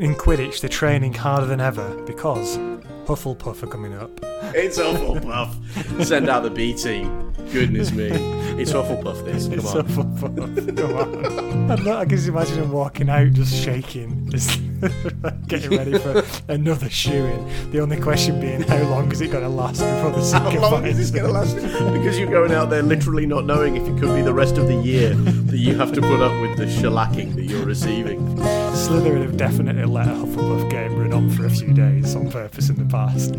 in Quidditch, they're training harder than ever because Hufflepuff are coming up. It's Hufflepuff. Send out the B team. Goodness me. It's Hufflepuff this. Come on. It's Hufflepuff. Come on. I can just imagine him walking out just shaking, just getting ready for another shoe-in. The only question being, how long is it going to last before the second fight? How long is this going to last? Because you're going out there literally not knowing if it could be the rest of the year that you have to put up with the shellacking that you're receiving. Slytherin have definitely let a Hufflepuff game run on for a few days on purpose in the past.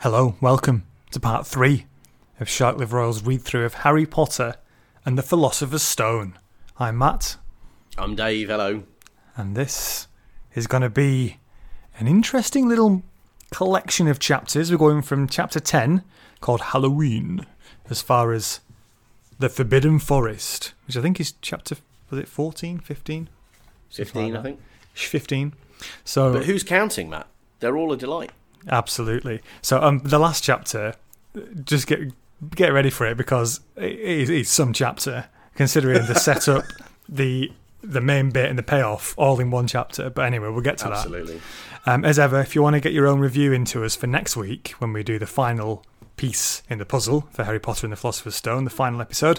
Hello, welcome to part 3 of Shark Liver Oil's read-through of Harry Potter and the Philosopher's Stone. I'm Matt. I'm Dave, hello. And this is going to be an interesting little collection of chapters. We're going from chapter 10, called Halloween, as far as the Forbidden Forest, which I think is chapter, was it 14, 15? 15, like I think. 15. So, but who's counting, Matt? They're all a delight. Absolutely. So the last chapter, just get ready for it because it's some chapter, considering the setup, the main bit and the payoff all in one chapter. But anyway, we'll get to that. Absolutely. As ever, if you want to get your own review into us for next week when we do the final piece in the puzzle for Harry Potter and the Philosopher's Stone, the final episode,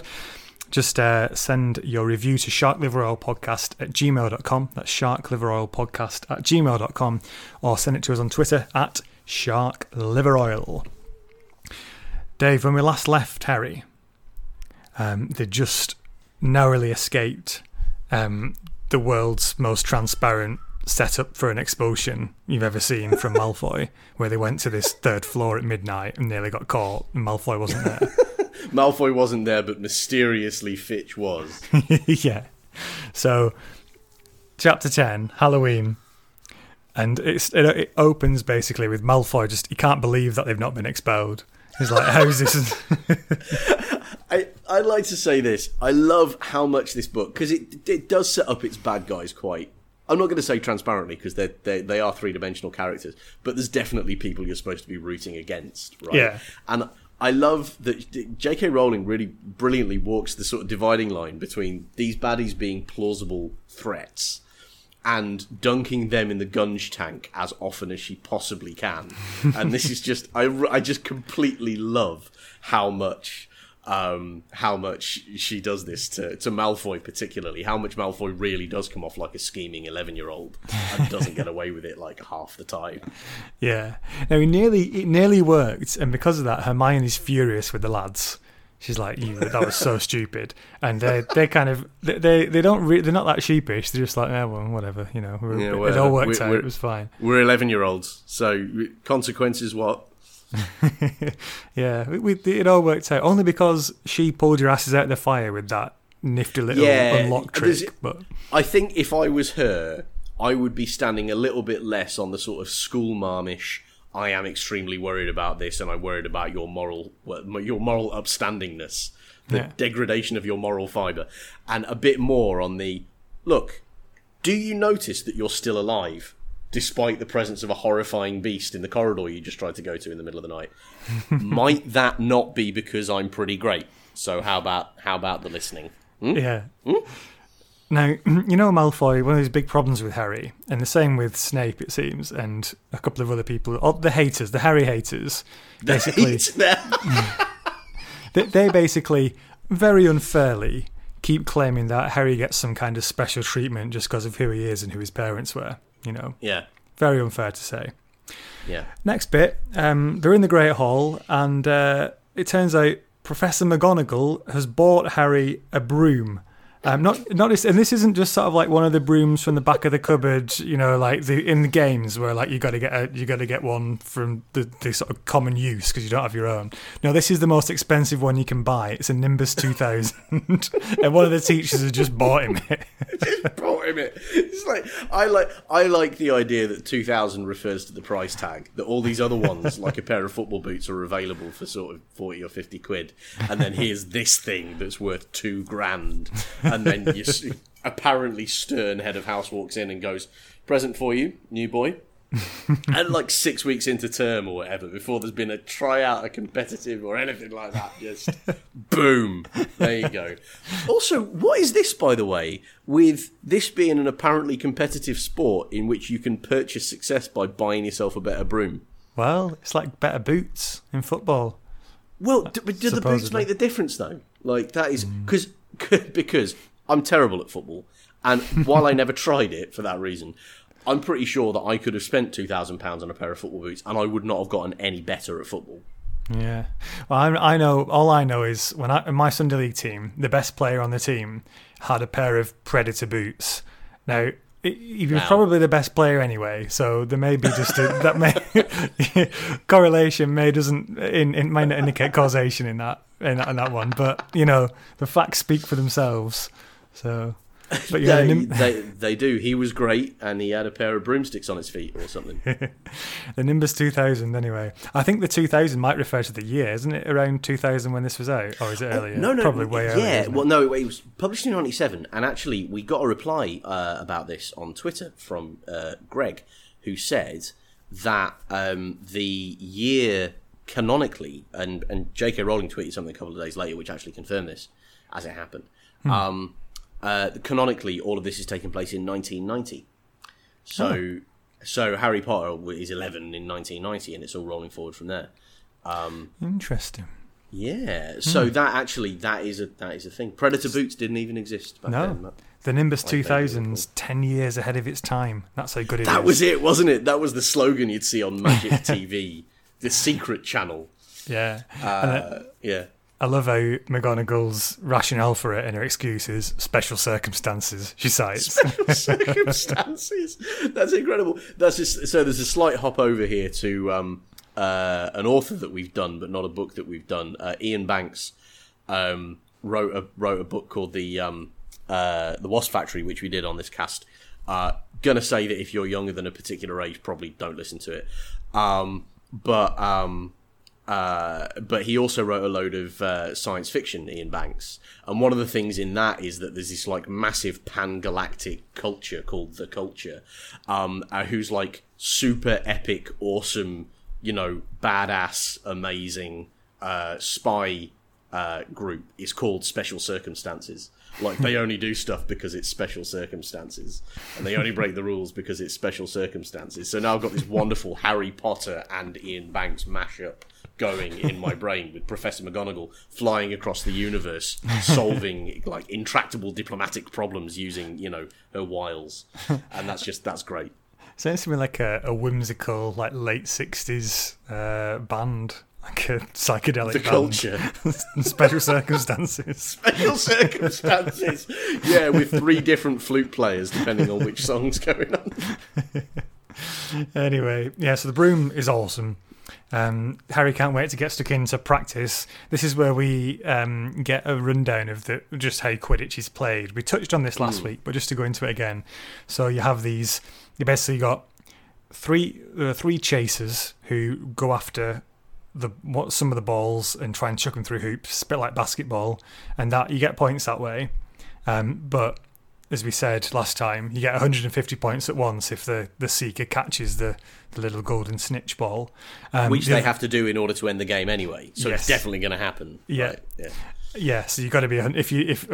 just send your review to sharkliveroilpodcast@gmail.com. That's sharkliveroilpodcast@gmail.com, or send it to us on Twitter at @sharkliveroil. Dave, when we last left Harry, they just narrowly escaped the world's most transparent setup for an expulsion you've ever seen from Malfoy, where they went to this third floor at midnight and nearly got caught, and Malfoy wasn't there. Malfoy wasn't there, but mysteriously Filch was. Yeah. So, chapter 10, Halloween, and it opens basically with Malfoy just, he can't believe that they've not been expelled. He's like, how is this? I'd like to say this. I love how much this book, because it does set up its bad guys quite, I'm not going to say transparently, because they are three-dimensional characters, but there's definitely people you're supposed to be rooting against, right? Yeah. And I love that J.K. Rowling really brilliantly walks the sort of dividing line between these baddies being plausible threats and dunking them in the gunge tank as often as she possibly can. And this is just, I just completely love how much she does this to Malfoy particularly, how much Malfoy really does come off like a scheming 11-year-old and doesn't get away with it like half the time. Yeah. Now, it nearly worked, and because of that, Hermione's furious with the lads. She's like, that was so stupid. And they're not that sheepish. They're just like, well, whatever, it all worked out. It was fine. We're 11-year-olds, so consequences what? Yeah, it all worked out only because she pulled your asses out of the fire with that nifty little unlock trick. But I think if I was her, I would be standing a little bit less on the sort of school marmish, I am extremely worried about this and I'm worried about your moral upstandingness, the degradation of your moral fibre, and a bit more on the, look, do you notice that you're still alive despite the presence of a horrifying beast in the corridor you just tried to go to in the middle of the night? Might that not be because I'm pretty great? So how about the listening? Hmm? Yeah. Hmm? Now, Malfoy, one of his big problems with Harry, and the same with Snape, it seems, and a couple of other people, the Harry haters, basically. They basically, very unfairly, keep claiming that Harry gets some kind of special treatment just because of who he is and who his parents were. Yeah. Very unfair to say. Yeah. Next bit, they're in the Great Hall, and it turns out Professor McGonagall has bought Harry a broom. This isn't just sort of like one of the brooms from the back of the cupboard, like in the games where like you got to get one from the sort of common use because you don't have your own. No, this is the most expensive one you can buy. It's a Nimbus 2000, and one of the teachers has just bought him it. It's like I like the idea that 2000 refers to the price tag. That all these other ones, like a pair of football boots, are available for sort of 40 or 50 quid, and then here's this thing that's worth 2 grand. And then apparently stern head of house walks in and goes, present for you, new boy. and like 6 weeks into term or whatever, before there's been a tryout, a competitive or anything like that, just boom, there you go. Also, what is this, by the way, with this being an apparently competitive sport in which you can purchase success by buying yourself a better broom? Well, it's like better boots in football. Well, do the boots make the difference, though? Like, that is... Because I'm terrible at football, and while I never tried it for that reason, I'm pretty sure that I could have spent £2,000 on a pair of football boots, and I would not have gotten any better at football. Yeah. Well, I know is when in my Sunday League team, the best player on the team had a pair of Predator boots. Now... he was probably the best player anyway, so there may be just correlation may not indicate causation in that one, but you know the facts speak for themselves. So, but yeah, they do. He was great, and he had a pair of broomsticks on his feet or something. The Nimbus 2000, anyway. I think the 2000 might refer to the year, isn't it? Around 2000 when this was out, or is it earlier? No, probably way earlier. Yeah, well, no, it was published in 97, and actually we got a reply about this on Twitter from Greg, who said that the year canonically, and J.K. Rowling tweeted something a couple of days later, which actually confirmed this as it happened. Canonically, all of this is taking place in 1990. So Harry Potter is 11 in 1990, and it's all rolling forward from there. Interesting. Yeah. So that is a thing. Predator boots didn't even exist back then. The Nimbus 2000's 10 years ahead of its time. That's how good it is. That was it, wasn't it? That was the slogan you'd see on Magic TV, the secret channel. Yeah. Yeah. I love how McGonagall's rationale for it and her excuses, special circumstances, she cites. Special circumstances. That's incredible. So there's a slight hop over here to an author that we've done, but not a book that we've done. Iain Banks wrote a book called The Wasp Factory, which we did on this cast. Gonna say that if you're younger than a particular age, probably don't listen to it. But he also wrote a load of science fiction, Iain Banks. And one of the things in that is that there's this like massive pan-galactic culture called The Culture, who's like super epic, awesome, badass, amazing spy group is called Special Circumstances. Like, they only do stuff because it's special circumstances, and they only break the rules because it's special circumstances. So now I've got this wonderful Harry Potter and Iain Banks mashup going in my brain, with Professor McGonagall flying across the universe, solving like intractable diplomatic problems using her wiles, and that's great. Sounds to me like a whimsical like late '60s band. Like a psychedelic The Culture. Special Circumstances. Special Circumstances. Yeah, with 3 different flute players, depending on which song's going on. Anyway, yeah, so the broom is awesome. Harry can't wait to get stuck into practice. This is where we get a rundown of just how Quidditch is played. We touched on this last week, but just to go into it again. So you have these... You basically got three chasers who go after... some of the balls and try and chuck them through hoops, a bit like basketball, and that you get points that way. But as we said last time, you get 150 points at once if the seeker catches the little golden snitch ball, which they have to do in order to end the game anyway. So yes. It's definitely going to happen. Yeah, right? Yeah. So you've got to be if you've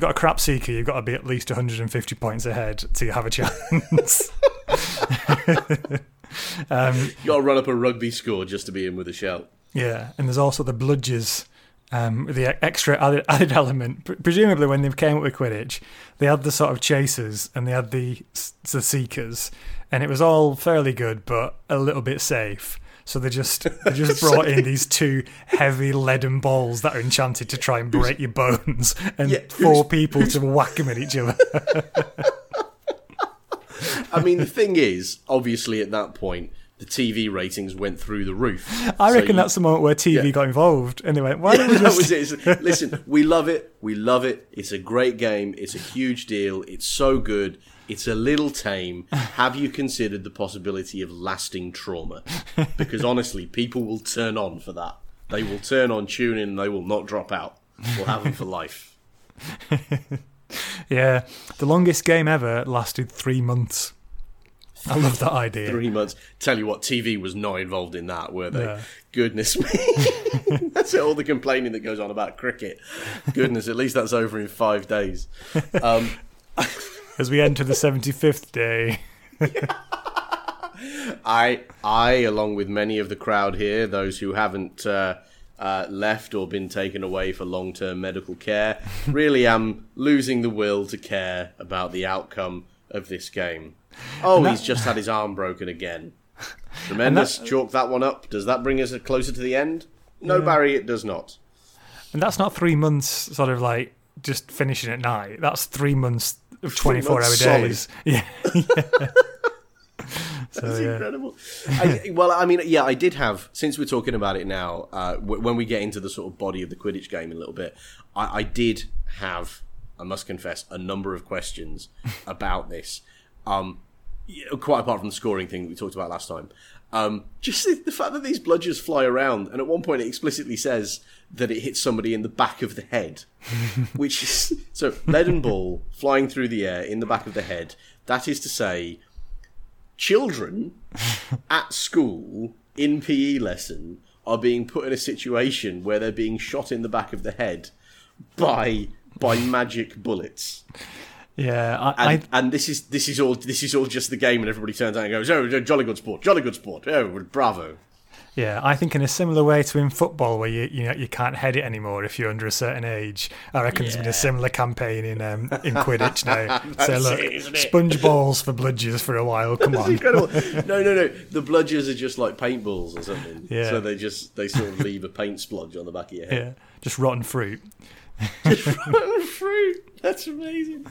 got a crap seeker, you've got to be at least 150 points ahead to have a chance. You got to run up a rugby score just to be in with a shout. Yeah, and there's also the bludgers, the extra added element. Presumably, when they came up with Quidditch, they had the sort of chasers and they had the seekers, and it was all fairly good, but a little bit safe. So they just brought in these 2 heavy leaden balls that are enchanted to try and break your bones, and 4 people to whack them at each other. I mean, the thing is, obviously, at that point, the TV ratings went through the roof. I reckon that's the moment where TV got involved, and they went, "Why don't we just?" That was it. Listen, we love it. It's a great game. It's a huge deal. It's so good. It's a little tame. Have you considered the possibility of lasting trauma? Because honestly, people will turn on for that. They will turn on, tune in, and they will not drop out. We'll have them for life. Yeah, the longest game ever lasted 3 months. I love that idea. 3 months. Tell you what, TV was not involved in that, were they? No. Goodness me. That's it, all the complaining that goes on about cricket. Goodness, at least that's over in 5 days. As we enter the 75th day. Yeah. I, along with many of the crowd here, those who haven't left or been taken away for long-term medical care, really am losing the will to care about the outcome of this game. Oh, he's just had his arm broken again. Tremendous. Chalk that one up. Does that bring us closer to the end? No, yeah. Barry, it does not. And that's not 3 months sort of like just finishing at night. That's 3 months of 24-hour days. Yeah. Yeah. That's incredible. I did have, since we're talking about it now, when we get into the sort of body of the Quidditch game a little bit, I did have, I must confess, a number of questions about this. Quite apart from the scoring thing that we talked about last time. Just the fact that these bludgers fly around, and at one point it explicitly says that it hits somebody in the back of the head, which is... So, leaden ball flying through the air in the back of the head, that is to say... Children at school in PE lesson are being put in a situation where they're being shot in the back of the head by magic bullets. Yeah, this is all just the game, and everybody turns out and goes, "Oh, jolly good sport, oh, bravo." Yeah, I think in a similar way to in football, where you can't head it anymore if you're under a certain age. I reckon there's been a similar campaign in Quidditch now. So look, sponge balls for bludgers for a while. Come on, incredible. No, the bludgers are just like paintballs or something. Yeah. So they sort of leave a paint splodge on the back of your head. Yeah, just rotten fruit. Just rotten fruit. That's amazing.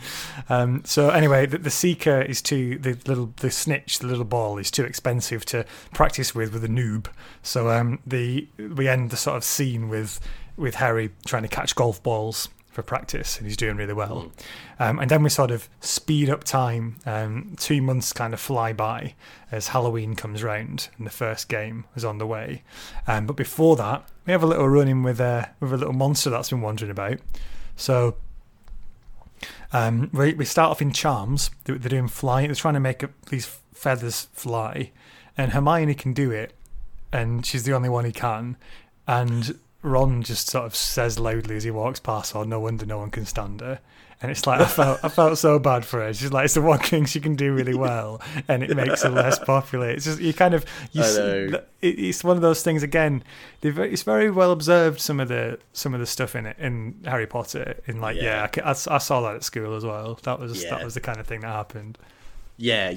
So anyway, the Seeker is too... The snitch, the little ball, is too expensive to practice with a noob. So we end the sort of scene with Harry trying to catch golf balls for practice, and he's doing really well. And then we sort of speed up time. 2 months kind of fly by as Halloween comes round, and the first game is on the way. But before that, we have a little run-in with a little monster that's been wandering about. So... we start off in charms. They're doing flying. They're trying to make these feathers fly, and Hermione can do it, and she's the only one who can. And Ron just sort of says loudly as he walks past, "Oh, no wonder no one can stand her." And it's like, I felt so bad for her. She's like, it's the one thing she can do really well, and it makes her less popular. It's just it's one of those things again. It's very well observed, some of the stuff in Harry Potter. I saw that at school as well. That was the kind of thing that happened. Yeah,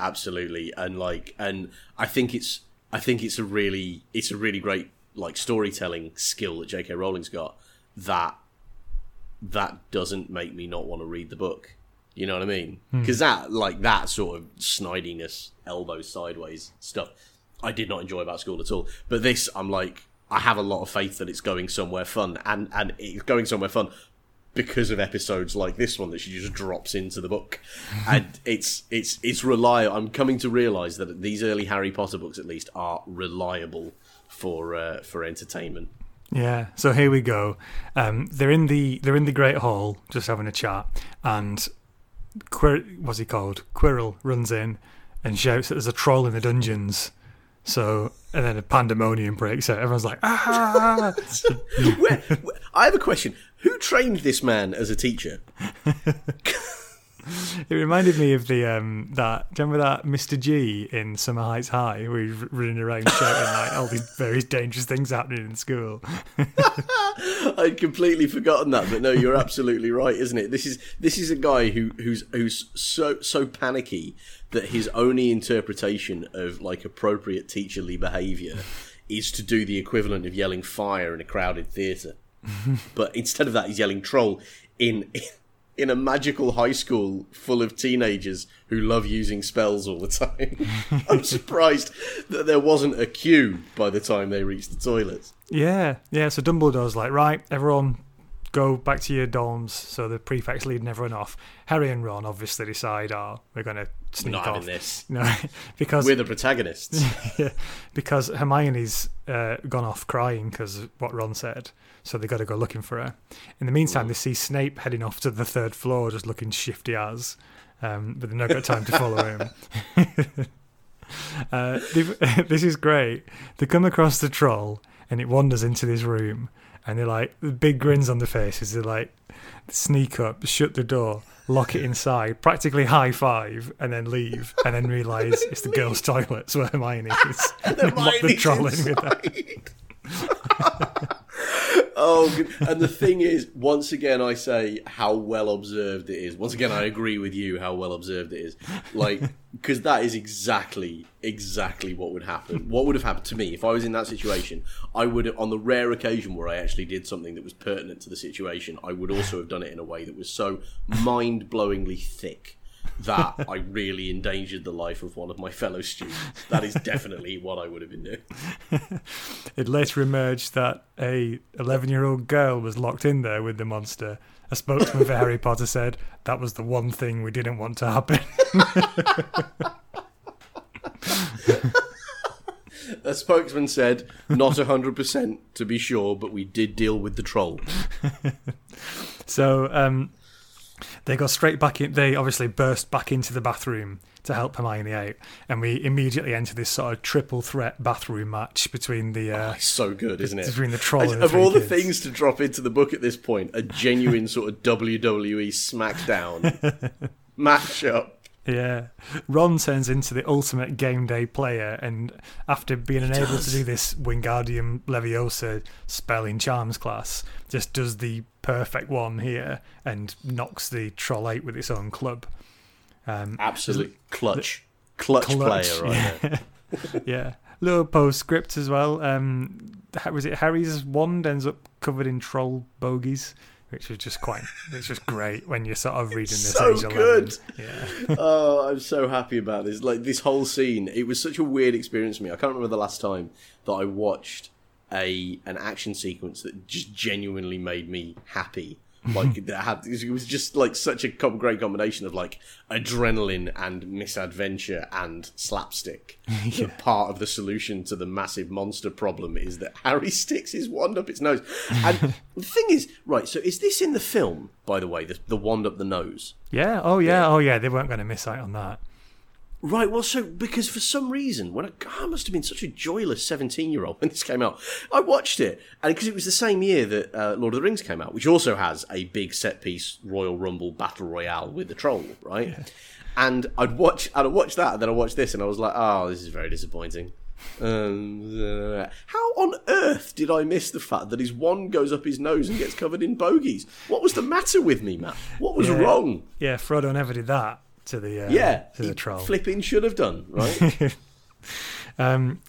absolutely. And I think it's a really great like storytelling skill that J.K. Rowling's got that doesn't make me not want to read the book. You know what I mean? Because that sort of snidiness, elbow sideways stuff, I did not enjoy about school at all. But this, I'm like, I have a lot of faith that it's going somewhere fun. And it's going somewhere fun because of episodes like this one that she just drops into the book. And it's reliable. I'm coming to realise that these early Harry Potter books, at least, are reliable for entertainment. Yeah, so here we go. They're in the Great Hall, just having a chat, and Quirrell runs in and shouts that there's a troll in the dungeons. So, and then a pandemonium breaks out. Everyone's like, ah! I have a question. Who trained this man as a teacher? It reminded me of the do you remember that Mr. G in Summer Heights High, where he's running around shouting like all these various dangerous things happening in school. I'd completely forgotten that, but no, you're absolutely right, isn't it? This is a guy who's so panicky that his only interpretation of like appropriate teacherly behaviour is to do the equivalent of yelling fire in a crowded theatre, but instead of that, he's yelling troll in a magical high school full of teenagers who love using spells all the time. I'm surprised that there wasn't a queue by the time they reached the toilets. Yeah, so Dumbledore's like, right, everyone go back to your dorms. So the prefect's leading everyone off. Harry and Ron obviously decide, we're going to sneak off. We're not having this. No, because we're the protagonists. Yeah, because Hermione's gone off crying because of what Ron said. So they've got to go looking for her. In the meantime, they see Snape heading off to the third floor, just looking shifty as. but they've not got time to follow him. This is great. They come across the troll and it wanders into this room, and they're like, the big grins on the faces, they're like, sneak up, shut the door, lock it inside, practically high five, and then leave, and then realise it's the girls' toilets where Hermione is. And lock the troll in with that. Oh, good. And the thing is, once again, I say how well observed it is. Once again, I agree with you how well observed it is. Like, because that is exactly what would happen. What would have happened to me if I was in that situation? I would, on the rare occasion where I actually did something that was pertinent to the situation, I would also have done it in a way that was so mind-blowingly thick that I really endangered the life of one of my fellow students. That is definitely what I would have been doing. It later emerged that a 11-year-old girl was locked in there with the monster. A spokesman for Harry Potter said, that was the one thing we didn't want to happen. A spokesman said, not 100% to be sure, but we did deal with the troll. So, they go straight back in. They obviously burst back into the bathroom to help Hermione out, and we immediately enter this sort of triple threat bathroom match between the. It's so good, isn't it? Between the troll and the three kids. Of all the things to drop into the book at this point, a genuine sort of WWE SmackDown matchup. Yeah, Ron turns into the ultimate game day player, and after being unable to do this Wingardium Leviosa spell in Charms class, just does the perfect one here and knocks the troll out with its own club. Absolute clutch player, right? Yeah. There. Yeah, little postscript as well. Was it Harry's wand ends up covered in troll bogies? Which is just it's just great when you're sort of reading this. So good. Yeah. Oh, I'm so happy about this. Like, this whole scene, it was such a weird experience for me. I can't remember the last time that I watched an action sequence that just genuinely made me happy. Like, it was just like such a great combination of like adrenaline and misadventure and slapstick. Yeah. Part of the solution to the massive monster problem is that Harry sticks his wand up its nose. And the thing is, right, so is this in the film, by the way, the wand up the nose? Yeah, oh yeah, they weren't going to miss out on that. Right, well, so, because for some reason, I must have been such a joyless 17-year-old when this came out. I watched it, and because it was the same year that Lord of the Rings came out, which also has a big set-piece Royal Rumble Battle Royale with the troll, right? Yeah. And I'd watch that, and then I watched this, and I was like, oh, this is very disappointing. How on earth did I miss the fact that his wand goes up his nose and gets covered in bogies? What was the matter with me, Matt? What was wrong? Yeah, Frodo never did that. To the to the troll. Flipping should have done, right?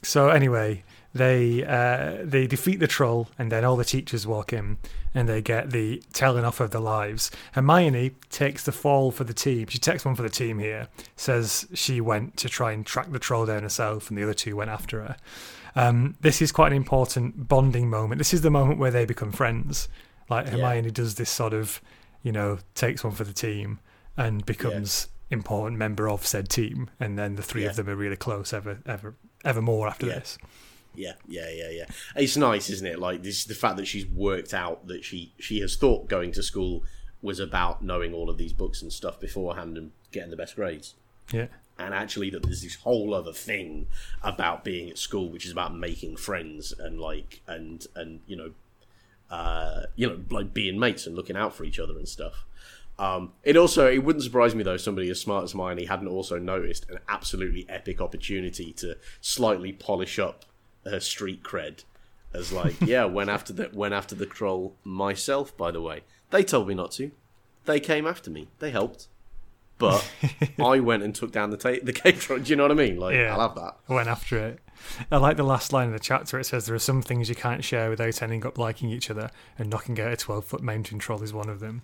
So anyway, they defeat the troll, and then all the teachers walk in, and they get the telling off of their lives. Hermione takes the fall for the team. She takes one for the team here. Says she went to try and track the troll down herself, and the other two went after her. This is quite an important bonding moment. This is the moment where they become friends. Like, Hermione does this sort of, takes one for the team and becomes. Important member of said team, and then the three of them are really close ever more after this. Yeah. It's nice, isn't it? Like, this is the fact that she's worked out that she has thought going to school was about knowing all of these books and stuff beforehand and getting the best grades. Yeah. And actually that there's this whole other thing about being at school, which is about making friends and like being mates and looking out for each other and stuff. It wouldn't surprise me though, somebody as smart as mine, he hadn't also noticed an absolutely epic opportunity to slightly polish up her street cred as like, went after the troll myself, by the way. They told me not to. They came after me. They helped. But I went and took down the cave troll. Do you know what I mean? Like, yeah, I love that. Went after it. I like the last line of the chapter. It says there are some things you can't share without ending up liking each other, and knocking out a 12-foot mountain troll is one of them.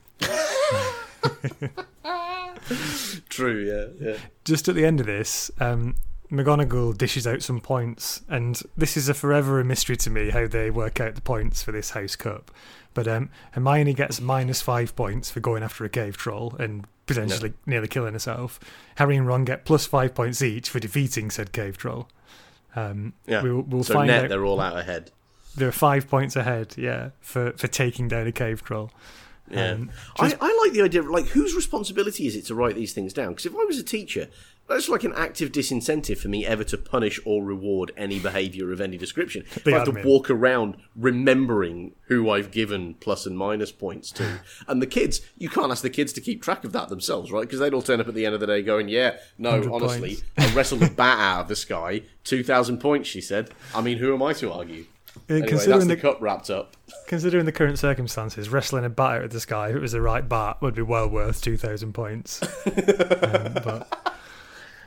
True, yeah. Just at the end of this, McGonagall dishes out some points, and this is forever a mystery to me how they work out the points for this House Cup. But Hermione gets -5 points for going after a cave troll and potentially nearly killing herself. Harry and Ron get +5 points each for defeating said cave troll. We'll find out. They're all out ahead. They're 5 points ahead, for taking down a cave troll. Yeah. I like the idea of, like, whose responsibility is it to write these things down? Because if I was a teacher, that's like an active disincentive for me ever to punish or reward any behaviour of any description. If I have to walk around remembering who I've given plus and minus points to. And the kids, you can't ask the kids to keep track of that themselves, right? Because they'd all turn up at the end of the day going, yeah, no, honestly, I wrestled a bat out of the sky, 2,000 points, she said. I mean, who am I to argue? Anyway, that's the cup wrapped up. Considering the current circumstances, wrestling a bat out of the sky, if it was the right bat, would be well worth 2,000 points.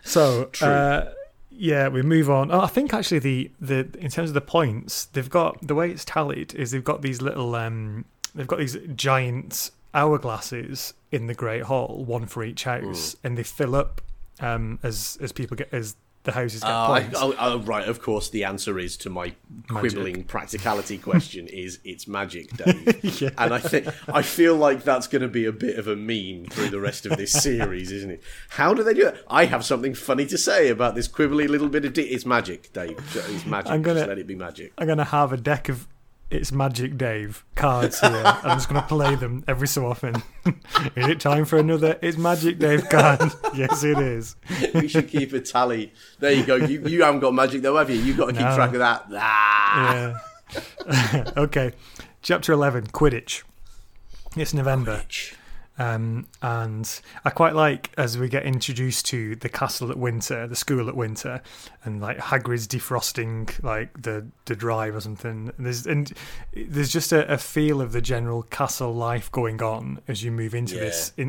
So, we move on. Oh, I think actually the in terms of the points, they've got the way it's tallied is they've got these little they've got these giant hourglasses in the Great Hall, one for each house, and they fill up as the houses get points. Right, of course, the answer is to my quibbling practicality question is it's magic, Dave. Yeah. And I feel like that's going to be a bit of a meme through the rest of this series, isn't it? How do they do that? I have something funny to say about this quibbly little bit of... it's magic, Dave. It's magic. Just let it be magic. I'm going to have a deck of It's Magic Dave cards here. I'm just going to play them every so often. Is it time for another It's Magic Dave card? Yes, it is. We should keep a tally. There you go. You haven't got magic though, have you? You've got to keep track of that. Yeah. Okay. Chapter 11, Quidditch. It's November. Quidditch. And I quite like, as we get introduced to the castle at winter, the school at winter, and like Hagrid's defrosting like the drive or something. There's just a feel of the general castle life going on as you move into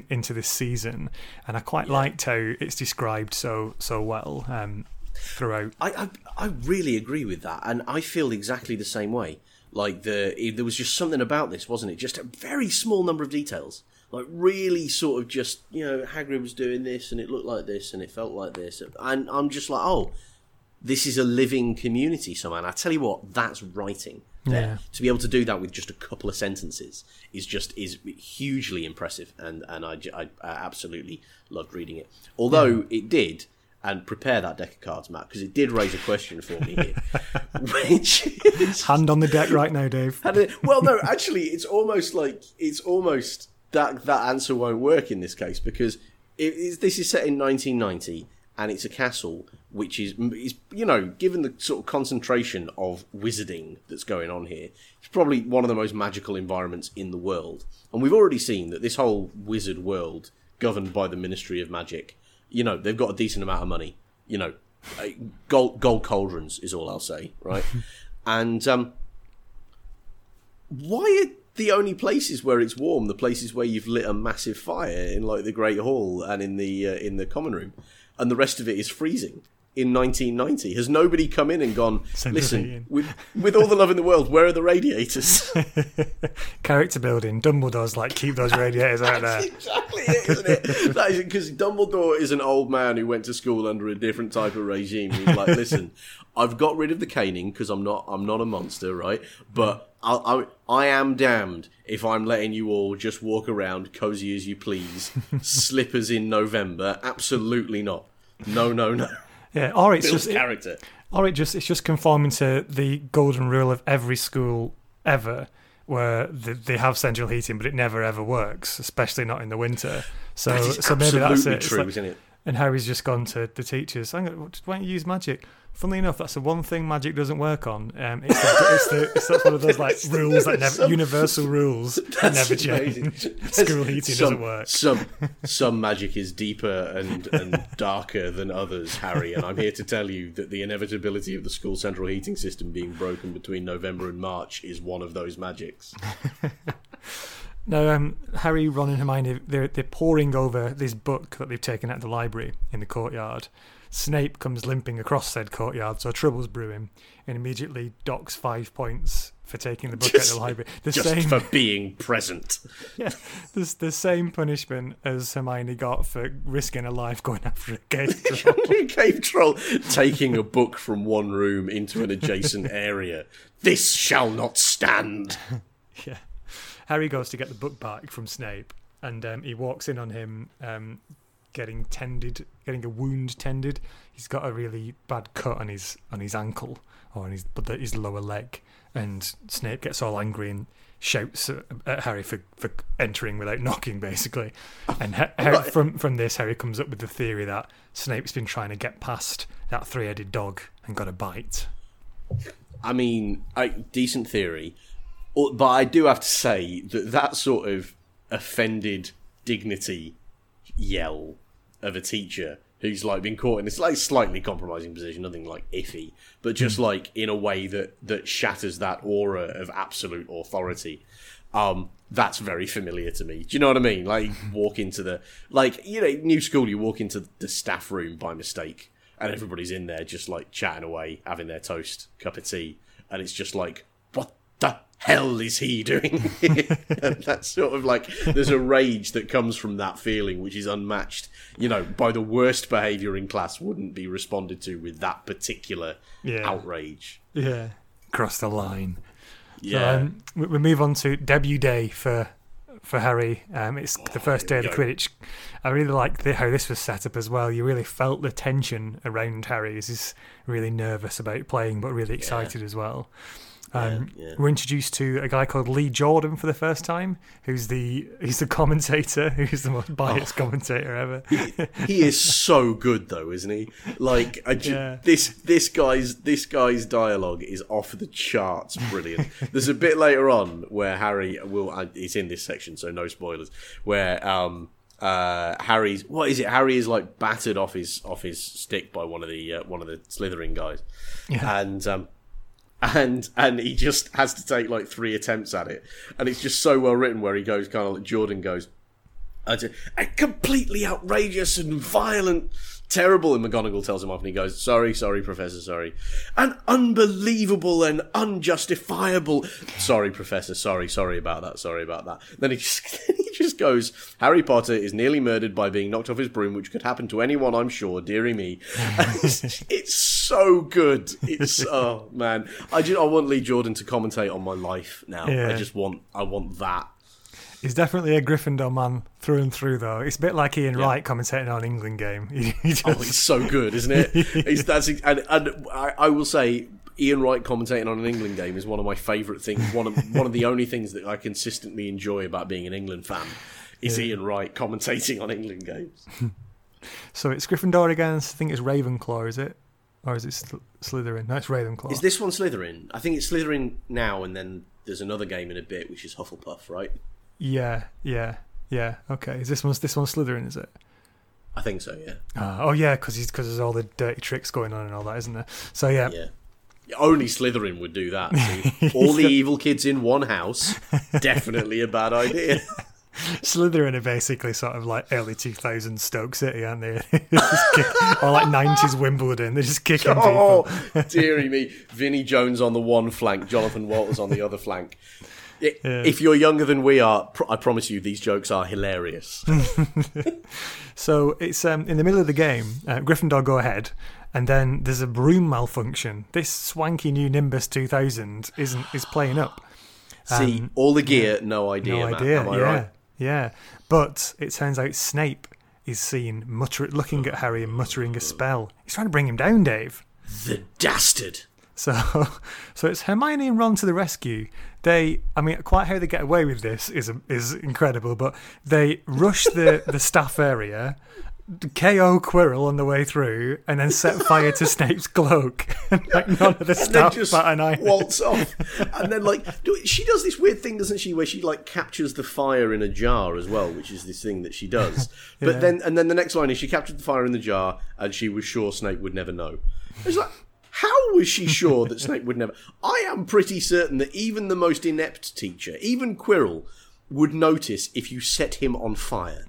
into this season. And I quite liked how it's described so well throughout. I really agree with that, and I feel exactly the same way. Like there was just something about this, wasn't it? Just a very small number of details. Like, really sort of just, you know, Hagrid was doing this, and it looked like this, and it felt like this. And I'm just like, oh, this is a living community somehow. And I tell you what, that's writing there. Yeah. To be able to do that with just a couple of sentences is hugely impressive. And I absolutely loved reading it. Although it did, and prepare that deck of cards, Matt, because it did raise a question for me here. Which is... Hand on the deck right now, Dave. Well, no, actually, it's almost... That answer won't work in this case because this is set in 1990 and it's a castle which is, you know, given the sort of concentration of wizarding that's going on here, it's probably one of the most magical environments in the world. And we've already seen that this whole wizard world governed by the Ministry of Magic, you know, they've got a decent amount of money. You know, gold cauldrons is all I'll say, right? And why... The only places where it's warm, the places where you've lit a massive fire in like the Great Hall and in the common room, and the rest of it is freezing in 1990. Has nobody come in and gone, listen, with all the love in the world, where are the radiators? Character building. Dumbledore's like, keep those radiators out there. That's exactly it, isn't it? That is because Dumbledore is an old man who went to school under a different type of regime. He's like, listen, I've got rid of the caning because I'm not a monster, right? But I am damned if I'm letting you all just walk around cozy as you please, slippers in November. Absolutely not. No. Yeah, or it's Bill's just character. It's just conforming to the golden rule of every school ever, where they have central heating, but it never ever works, especially not in the winter. So maybe that's it. True, like, isn't it? And Harry's just gone to the teachers. Hang on, why don't you use magic? Funnily enough, that's the one thing magic doesn't work on. It's one of those like rules that never universal rules that never change. School heating doesn't work. Some magic is deeper and darker than others, Harry. And I'm here to tell you that the inevitability of the school central heating system being broken between November and March is one of those magics. No, Harry, Ron and Hermione, they're poring over this book that they've taken out of the library in the courtyard. Snape comes limping across said courtyard, so trouble's brewing, and immediately docks 5 points for taking the book out of the library. For being present. Yeah, the same punishment as Hermione got for risking her life going after a cave troll. A cave troll taking a book from one room into an adjacent area. This shall not stand. Yeah. Harry goes to get the book back from Snape, and he walks in on him getting a wound tended. He's got a really bad cut on his ankle or on his lower leg, and Snape gets all angry and shouts at Harry for entering without knocking, basically. And from this, Harry comes up with the theory that Snape's been trying to get past that three-headed dog and got a bite. I mean, decent theory. But I do have to say that that sort of offended dignity yell of a teacher who's like been caught in this like slightly compromising position, nothing like iffy, but just like in a way that shatters that aura of absolute authority. That's very familiar to me. Do you know what I mean? Like walk into the new school, you walk into the staff room by mistake, and everybody's in there just like chatting away, having their toast, cup of tea, and it's just like, what the hell is he doing here? And that's sort of like, there's a rage that comes from that feeling, which is unmatched, by the worst behaviour in class wouldn't be responded to with that particular outrage. Yeah, cross the line. Yeah. So, we move on to debut day for Harry. It's the first day of the Quidditch. I really like how this was set up as well. You really felt the tension around Harry. He's really nervous about playing, but really excited as well. We're introduced to a guy called Lee Jordan for the first time, who's the commentator, who's the most biased commentator ever. He is so good though, isn't he? Like this guy's dialogue is off the charts, brilliant. There's a bit later on where Harry it's in this section, so no spoilers, where Harry is like battered off his stick by one of the Slytherin guys, And he just has to take like three attempts at it, and it's just so well written where he goes kind of like Jordan goes, a completely outrageous and violent, terrible, and McGonagall tells him off, and he goes, sorry, Professor, sorry, an unbelievable and unjustifiable, sorry, Professor, sorry about that. Then he just goes, Harry Potter is nearly murdered by being knocked off his broom, which could happen to anyone, I'm sure, dearie me. It's so good. It's, oh man, I want Lee Jordan to commentate on my life now. Yeah. I want that. He's definitely a Gryffindor man through and through, though. It's a bit like Ian Wright commentating on an England game. He it's so good, isn't it? I will say, Ian Wright commentating on an England game is one of my favourite things. One of the only things that I consistently enjoy about being an England fan is Ian Wright commentating on England games. So it's Gryffindor against, I think it's Ravenclaw, is it? Or is it Slytherin? No, it's Ravenclaw. Is this one Slytherin? I think it's Slytherin now, and then there's another game in a bit, which is Hufflepuff, right? Yeah. Okay, is this one Slytherin? Is it? I think so. Yeah. Because there's all the dirty tricks going on and all that, isn't there? So yeah. Only Slytherin would do that. See? All the evil kids in one house. Definitely a bad idea. Slytherin are basically sort of like early 2000s Stoke City, aren't they? Or like 90s Wimbledon. They're just kicking people. Dearie me, Vinnie Jones on the one flank, Jonathan Walters on the other flank. If you're younger than we are, I promise you these jokes are hilarious. So it's in the middle of the game, Gryffindor go ahead, and then there's a broom malfunction. This swanky new Nimbus 2000 is playing up. See, all the gear, no idea. Am I right? Yeah. But it turns out Snape is seen looking at Harry and muttering a spell. He's trying to bring him down, Dave. The dastard. So it's Hermione and Ron to the rescue. Quite how they get away with this is incredible, but they rush the staff area, KO Quirrell on the way through, and then set fire to Snape's cloak. And none of the staff bat an eye. Waltz off. And then she does this weird thing, doesn't she, where she captures the fire in a jar as well, which is this thing that she does. But then the next line is she captured the fire in the jar, and she was sure Snape would never know. It's like, how was she sure that Snape would never? I am pretty certain that even the most inept teacher, even Quirrell, would notice if you set him on fire.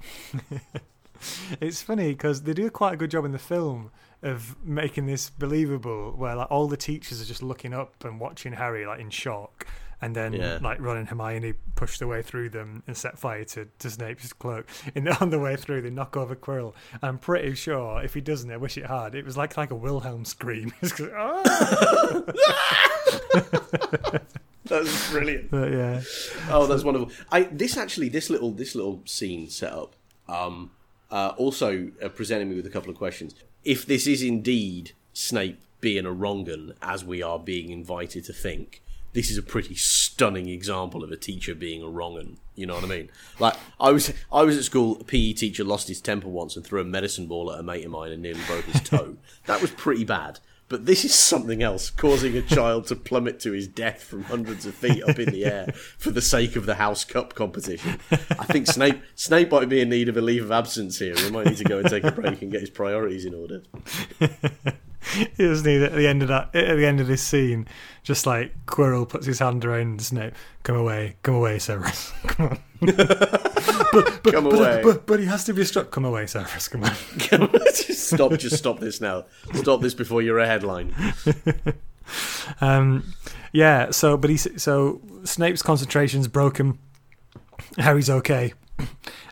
It's funny because they do quite a good job in the film of making this believable, where all the teachers are just looking up and watching Harry in shock, and then Ron and Hermione push their way through them and set fire to Snape's cloak. And on the way through, they knock over Quirrell. I'm pretty sure if he doesn't, I wish it had. It was like a Wilhelm scream. It's like, oh! That's brilliant. But, yeah. Oh, that's wonderful. This little scene set up. Also presented me with a couple of questions. If this is indeed Snape being a wrong 'un, as we are being invited to think, this is a pretty stunning example of a teacher being a wrong un. You know what I mean? Like, I was at school, a PE teacher lost his temper once and threw a medicine ball at a mate of mine and nearly broke his toe. That was pretty bad. But this is something else, causing a child to plummet to his death from hundreds of feet up in the air for the sake of the House Cup competition. I think Snape might be in need of a leave of absence here. We might need to go and take a break and get his priorities in order. He doesn't need it at the end of that. At the end of this scene, just like Quirrell puts his hand around Snape. Come away, Severus. Come on. But he has to be struck. Come away, Severus. Come on. Just stop this now. Stop this before you're a headline. Yeah. So Snape's concentration's broken. Harry's okay,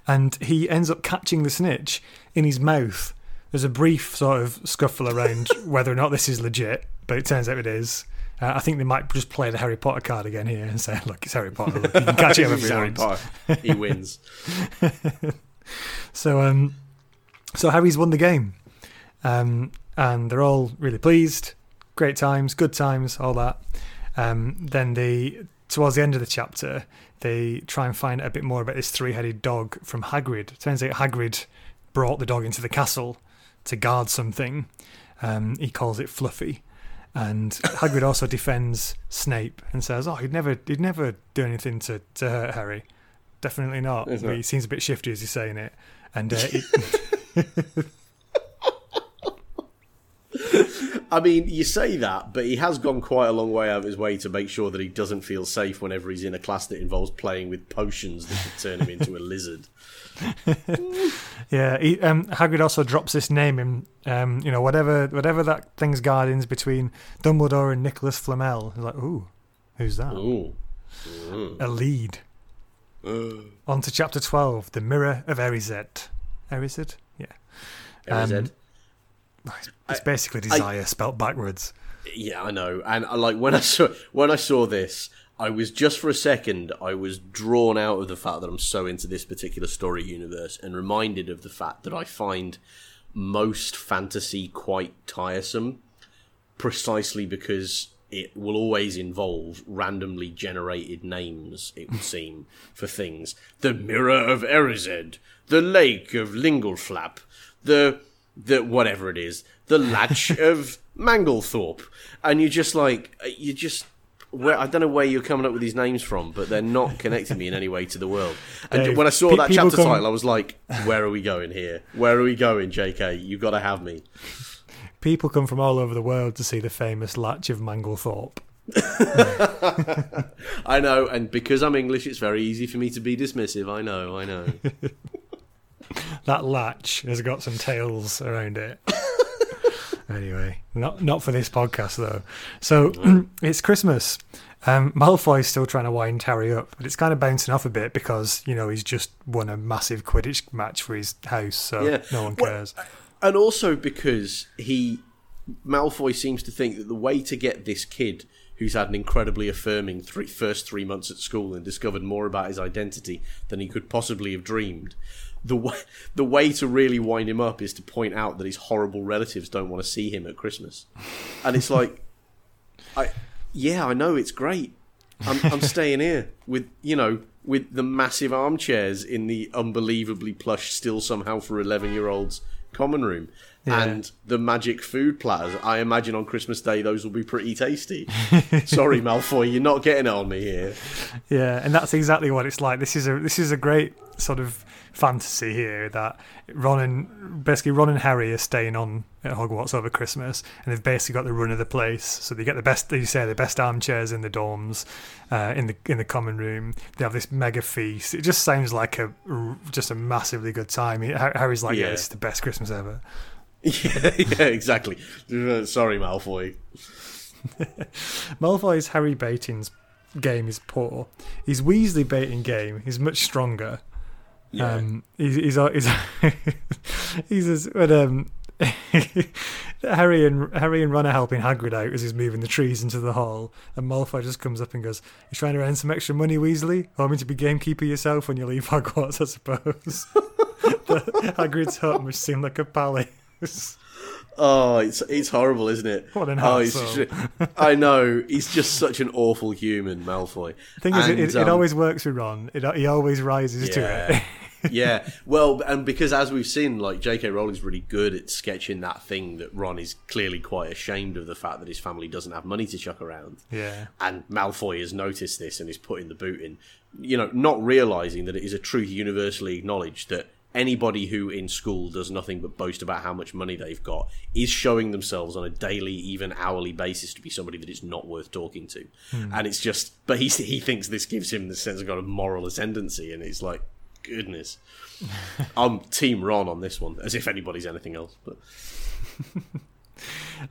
and he ends up catching the snitch in his mouth. There's a brief sort of scuffle around whether or not this is legit, but it turns out it is. I think they might just play the Harry Potter card again here and say, look, it's Harry Potter. Look, you can catch him every Harry Potter. He wins. So Harry's won the game. And they're all really pleased. Great times, good times, all that. Then towards the end of the chapter, they try and find out a bit more about this three-headed dog from Hagrid. Turns out Hagrid brought the dog into the castle to guard something. He calls it Fluffy, and Hagrid also defends Snape and says, "Oh, he'd never do anything to hurt Harry. Definitely not. But he seems a bit shifty as he's saying it." And I mean, you say that, but he has gone quite a long way out of his way to make sure that he doesn't feel safe whenever he's in a class that involves playing with potions that could turn him into a lizard. Yeah, Hagrid also drops this name in, whatever that thing's guardians between Dumbledore and Nicholas Flamel. He's like, ooh, who's that? Ooh. A lead. On to chapter 12, the Mirror of Erised. Erised? Yeah. Erised. It's basically desire spelt backwards. Yeah, I know. And like when I saw this, I was just for a second, I was drawn out of the fact that I'm so into this particular story universe and reminded of the fact that I find most fantasy quite tiresome, precisely because it will always involve randomly generated names, it would seem, for things. The Mirror of Erised, the Lake of Lingleflap, the whatever it is, the Latch of Manglethorpe, and I don't know where you're coming up with these names from, but they're not connecting me in any way to the world. And Dave, when I saw that chapter title, I was like, where are we going here? Where are we going, JK? You've got to have me. People come from all over the world to see the famous Latch of Manglethorpe. I know, and because I'm English, it's very easy for me to be dismissive. I know. That latch has got some tails around it. Anyway, not for this podcast, though. So it's Christmas. Malfoy's still trying to wind Harry up, but it's kind of bouncing off a bit because, you know, he's just won a massive Quidditch match for his house, so no one cares. Well, and also because Malfoy seems to think that the way to get this kid who's had an incredibly affirming first 3 months at school and discovered more about his identity than he could possibly have dreamed, the way to really wind him up is to point out that his horrible relatives don't want to see him at Christmas. And it's like, I know, it's great. I'm staying here with the massive armchairs in the unbelievably plush, still somehow for 11-year-olds common room. Yeah. And the magic food platters. I imagine on Christmas Day those will be pretty tasty. Sorry, Malfoy, you're not getting it on me here. Yeah, and that's exactly what it's like. This is a great sort of fantasy here that Ron and Harry are staying on at Hogwarts over Christmas, and they've basically got the run of the place. So they get the best armchairs in the dorms, in the common room. They have this mega feast. It just sounds like a massively good time. Harry's like, yeah, this is the best Christmas ever. Yeah, exactly. Sorry, Malfoy. Malfoy's Harry baiting's game is poor. His Weasley baiting game is much stronger. Yeah. Harry and Ron are helping Hagrid out as he's moving the trees into the hall, and Malfoy just comes up and goes, "You're trying to earn some extra money, Weasley? Or mean to be gamekeeper yourself when you leave Hogwarts, I suppose." Hagrid's hut must seem like a palace. Oh, it's horrible, isn't it? What an asshole. I know, he's just such an awful human, Malfoy. The thing is, it always works with Ron. He always rises to it. Yeah, well, and because as we've seen, like, J.K. Rowling's really good at sketching that thing that Ron is clearly quite ashamed of the fact that his family doesn't have money to chuck around. Yeah. And Malfoy has noticed this and is putting the boot in, you know, not realising that it is a truth universally acknowledged that anybody who in school does nothing but boast about how much money they've got is showing themselves on a daily, even hourly basis to be somebody that it's not worth talking to. Mm. And it's just, but he thinks this gives him the sense of kind of moral ascendancy, and it's like, goodness. I'm team Ron on this one, as if anybody's anything else. But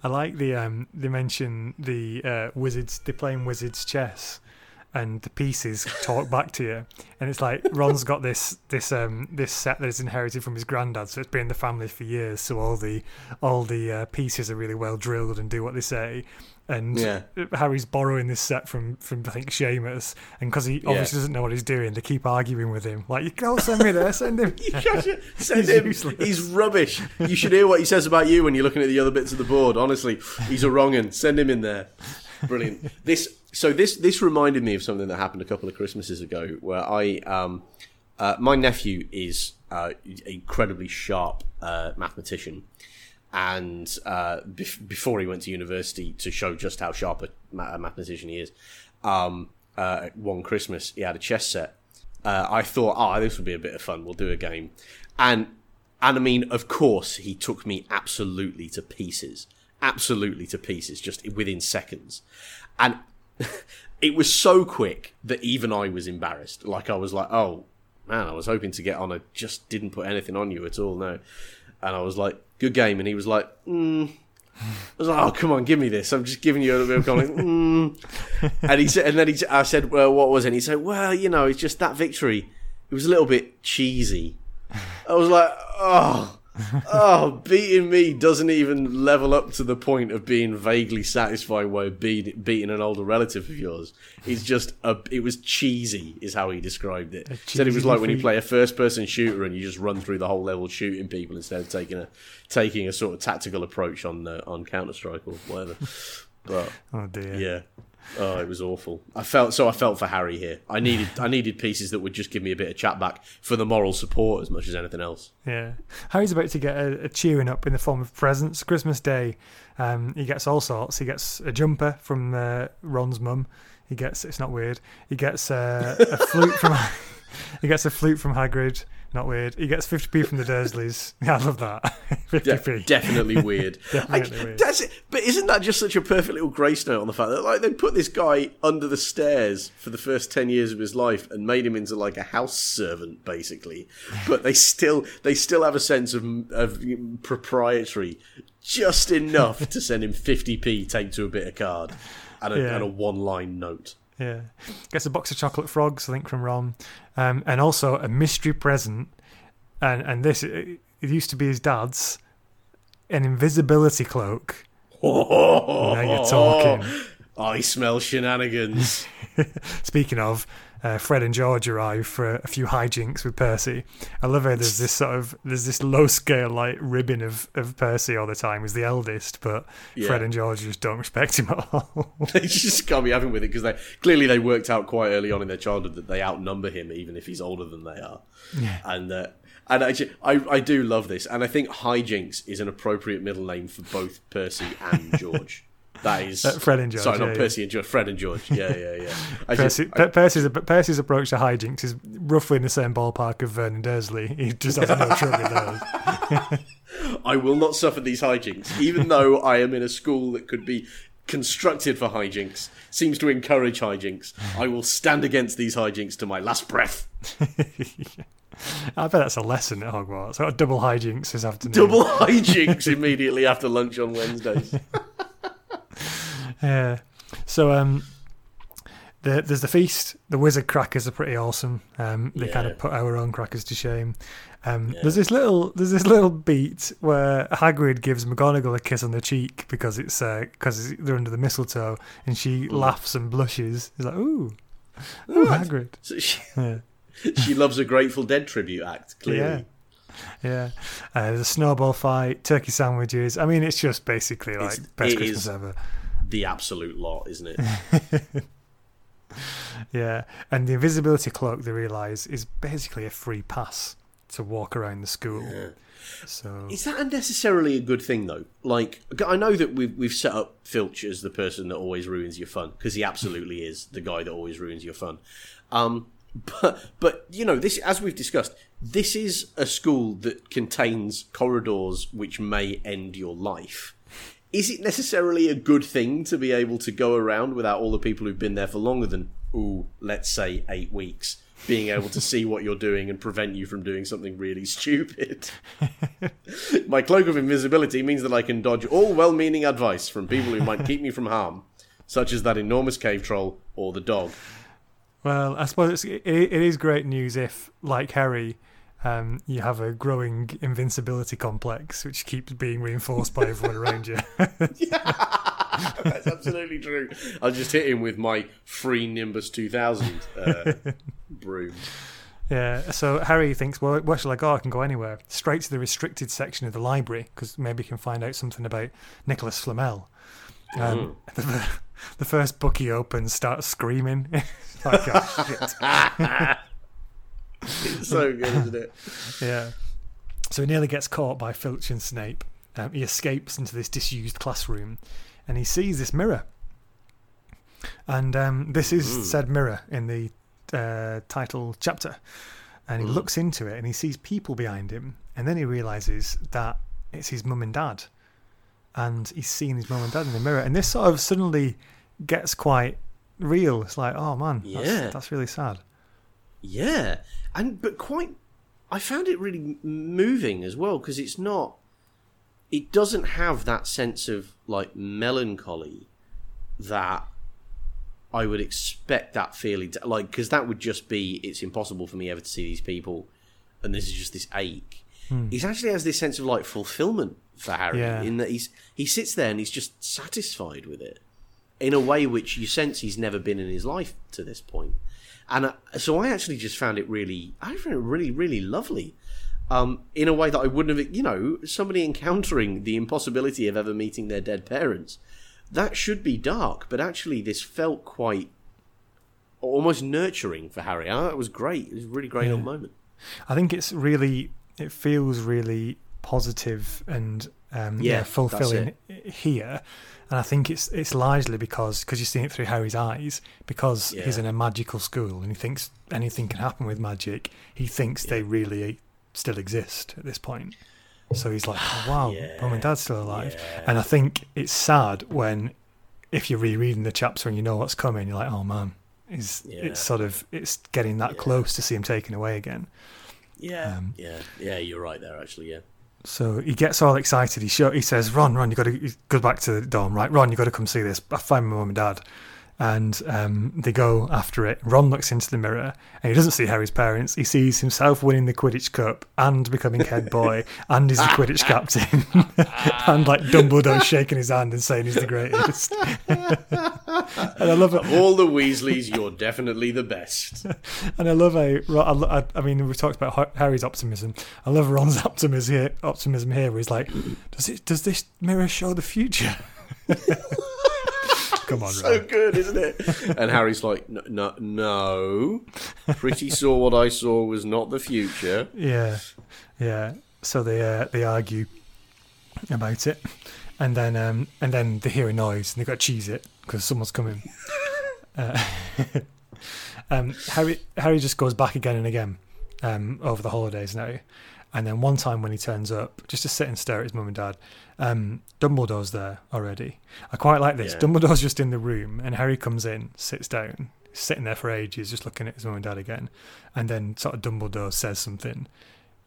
I like they mention the wizards, they're playing wizards chess, and the pieces talk back to you, and it's like Ron's got this set that is inherited from his granddad, so it's been in the family for years, so all the pieces are really well drilled and do what they say. And yeah. Harry's borrowing this set from I think Seamus, and because he obviously doesn't know what he's doing, they keep arguing with him. Like, you can't send me there, send him. Send him. Useless. He's rubbish. You should hear what he says about you when you're looking at the other bits of the board. Honestly, he's a wrong'un. Send him in there. Brilliant. This reminded me of something that happened a couple of Christmases ago, where I my nephew is an incredibly sharp mathematician. And before he went to university, to show just how sharp a mathematician he is, one Christmas he had a chess set. I thought, this would be a bit of fun. We'll do a game. And I mean, of course, he took me absolutely to pieces. Absolutely to pieces, just within seconds. And it was so quick that even I was embarrassed. Like, I was like, oh, man, I was hoping to get on. I just didn't put anything on you at all, no. And I was like, good game. And he was like, I was like, oh, come on, give me this. I'm just giving you a little bit of comment. And he said, and then I said, well, what was it? And he said, well, you know, it's just that victory. It was a little bit cheesy. I was like, oh, beating me doesn't even level up to the point of being vaguely satisfied by beating an older relative of yours. It's just, it was cheesy is how he described it. He said it was like when you play a first-person shooter and you just run through the whole level shooting people instead of taking a sort of tactical approach on Counter-Strike or whatever. But, oh dear. Yeah. Oh, it was awful. I felt for Harry here. I needed pieces that would just give me a bit of chat back for the moral support as much as anything else. Yeah. Harry's about to get a cheering up in the form of presents. Christmas Day, he gets all sorts. He gets a jumper from Ron's mum. He gets, it's not weird. He gets a flute from Hagrid. Not weird. He gets 50p from the Dursleys. Yeah, I love that. 50p. Definitely weird. Definitely weird. That's it. But isn't that just such a perfect little grace note on the fact that, like, they put this guy under the stairs for the first 10 years of his life and made him into like a house servant, basically. But they still have a sense of proprietary, just enough to send him 50p taped to a bit of card and a one-line note. Yeah, gets a box of chocolate frogs, I think, from Ron, and also a mystery present. And this, it used to be his dad's, an invisibility cloak. Oh, now you're talking. I smell shenanigans. Speaking of, Fred and George arrive for a few hijinks with Percy. I love how there's this low scale like ribbon of Percy all the time. He's the eldest, but yeah. Fred and George just don't respect him at all. They just can't be having with it, because they worked out quite early on in their childhood that they outnumber him, even if he's older than they are. Yeah. And actually, I do love this, and I think hijinks is an appropriate middle name for both Percy and George. That is Fred and George. Sorry, not Percy and George. Fred and George. Yeah. Percy's approach to hijinks is roughly in the same ballpark of Vernon Dursley. He just has no trouble with those. I will not suffer these hijinks, even though I am in a school that could be constructed for hijinks, seems to encourage hijinks. I will stand against these hijinks to my last breath. Yeah. I bet that's a lesson at Hogwarts. I've got double hijinks this afternoon. Double hijinks immediately after lunch on Wednesdays. Yeah, so there's the feast. The wizard crackers are pretty awesome. They kind of put our own crackers to shame. There's this little beat where Hagrid gives McGonagall a kiss on the cheek because it's because they're under the mistletoe, and she laughs and blushes. He's like, ooh, Hagrid. So she loves a Grateful Dead tribute act, clearly. Yeah. Yeah. There's a snowball fight, turkey sandwiches. I mean, it's just basically like best Christmas ever. The absolute lot, isn't it? Yeah. And the invisibility cloak, they realise, is basically a free pass to walk around the school. Yeah. So is that necessarily a good thing, though? Like, I know that we've set up Filch as the person that always ruins your fun, because he absolutely is the guy that always ruins your fun. But you know, this, as we've discussed, this is a school that contains corridors which may end your life. Is it necessarily a good thing to be able to go around without all the people who've been there for longer than, let's say 8 weeks, being able to see what you're doing and prevent you from doing something really stupid? My cloak of invisibility means that I can dodge all well-meaning advice from people who might keep me from harm, such as that enormous cave troll or the dog. Well, I suppose it is great news if, like Harry, you have a growing invincibility complex which keeps being reinforced by everyone around you. Yeah, that's absolutely true. I'll just hit him with my free Nimbus 2000 broom. Yeah, so Harry thinks, well, where shall I go? I can go anywhere. Straight to the restricted section of the library, because maybe he can find out something about Nicholas Flamel. The first book he opens starts screaming. It's like, oh, shit. It's so good, isn't it? Yeah. So he nearly gets caught by Filch and Snape. He escapes into this disused classroom and he sees this mirror. And this is said mirror in the title chapter. And he looks into it and he sees people behind him. And then he realises that it's his mum and dad. And he's seen his mum and dad in the mirror. And this sort of suddenly gets quite real. It's like, oh man, that's really sad. Yeah, I found it really moving as well, because it doesn't have that sense of like melancholy that I would expect that feeling to, like, because that would just be, it's impossible for me ever to see these people, and this is just this ache. He actually has this sense of like fulfillment for Harry, in that he sits there and he's just satisfied with it in a way which you sense he's never been in his life to this point. And so I actually just found it really, really lovely, in a way that I wouldn't have, somebody encountering the impossibility of ever meeting their dead parents. That should be dark, but actually this felt quite almost nurturing for Harry. It was great. It was a really great little moment. I think it feels really positive and fulfilling here. And I think it's largely because you're seeing it through Harry's eyes, because he's in a magical school and he thinks anything can happen with magic. He thinks they really still exist at this point. So he's like, oh, wow, Mum and Dad's still alive. Yeah. And I think it's sad when, if you're rereading the chapter and you know what's coming, you're like, oh man, it's getting that close to see him taken away again. Yeah. Yeah, you're right there, actually, yeah. So he gets all excited. He says, Ron, you got to go back to the dorm, right? Ron, you got to come see this. I find my mum and dad. And they go after it. Ron looks into the mirror and he doesn't see Harry's parents. He sees himself winning the Quidditch Cup and becoming head boy and he's the Quidditch captain. And like Dumbledore shaking his hand and saying he's the greatest. And I love it. All the Weasleys, you're definitely the best. And I love we've talked about Harry's optimism. I love Ron's optimism here, where he's like, does this mirror show the future? Come on, so Ron. Good, isn't it? And Harry's like, no. Pretty saw what I saw was not the future. Yeah. So they argue about it, and then they hear a noise and they got to cheese it because someone's coming. Harry just goes back again and again over the holidays now, and then one time when he turns up just to sit and stare at his mum and dad. Dumbledore's there already. I quite like this. Yeah. Dumbledore's just in the room and Harry comes in, sits down, sitting there for ages, just looking at his mum and dad again. And then sort of Dumbledore says something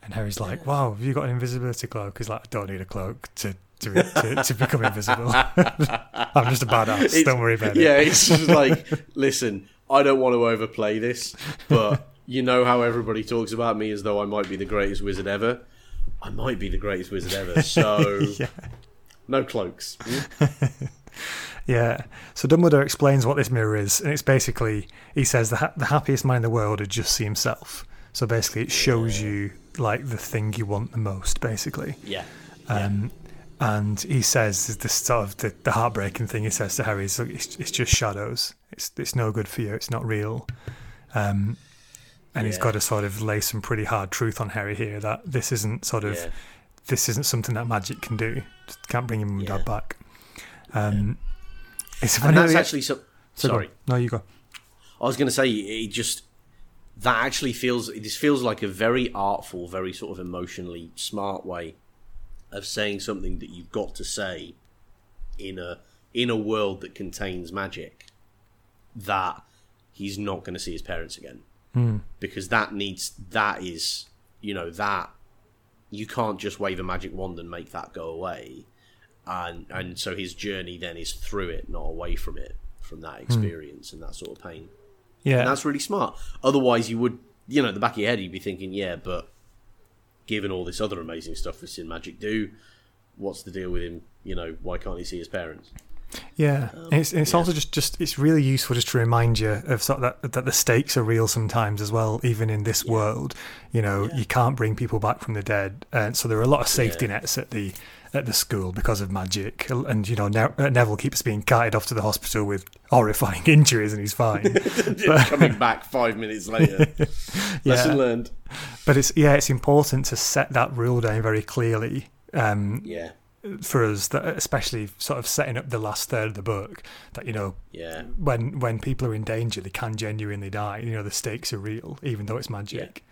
and Harry's like, wow, have you got an invisibility cloak? He's like, I don't need a cloak to become invisible. I'm just a badass. Don't worry about it. Yeah, it's just like, listen, I don't want to overplay this, but you know how everybody talks about me as though I might be the greatest wizard ever. So no cloaks. Yeah. So Dumbledore explains what this mirror is, and it's basically, he says the happiest man in the world would just see himself. So basically it shows you like the thing you want the most, basically. Yeah. And he says this sort of the heartbreaking thing he says to Harry is, look, it's just shadows. It's no good for you. It's not real. And he's got to sort of lay some pretty hard truth on Harry here that this isn't sort of this isn't something that magic can do. Just can't bring him and dad back. It's and that's actually so. Sorry, no, you go. I was going to say it just that actually feels this feels like a very artful, very sort of emotionally smart way of saying something that you've got to say in a world that contains magic. That he's not going to see his parents again because that is you know that you can't just wave a magic wand and make that go away, and so his journey then is through it, not away from it, from that experience and that sort of pain. Yeah, and that's really smart. Otherwise, you would at the back of your head you'd be thinking, yeah, but given all this other amazing stuff we've seen magic do, what's the deal with him? You know, why can't he see his parents? Yeah, and it's also just it's really useful just to remind you of sort of that the stakes are real sometimes as well, even in this world. You know, you can't bring people back from the dead, and so there are a lot of safety nets at the school because of magic. And you know, Neville keeps being carted off to the hospital with horrifying injuries, and he's fine. But, coming back 5 minutes later, lesson learned. But it's important to set that rule down very clearly. For us, that especially sort of setting up the last third of the book, that when people are in danger, they can genuinely die. You know, the stakes are real, even though it's magic.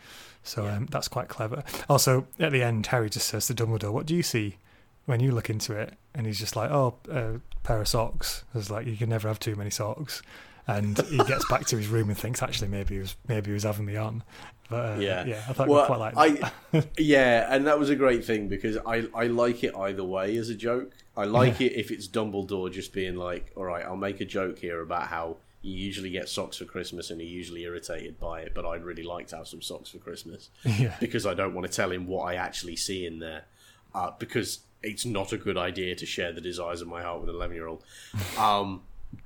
So that's quite clever. Also, at the end, Harry just says to Dumbledore, "What do you see when you look into it?" And he's just like, "Oh, a pair of socks." It's like you can never have too many socks. And he gets back to his room and thinks, actually, maybe he was having me on. But, I thought we quite liked that. And that was a great thing because I like it either way as a joke. I like it if it's Dumbledore just being like, all right, I'll make a joke here about how you usually get socks for Christmas and you're usually irritated by it, but I'd really like to have some socks for Christmas because I don't want to tell him what I actually see in there because it's not a good idea to share the desires of my heart with an 11-year-old.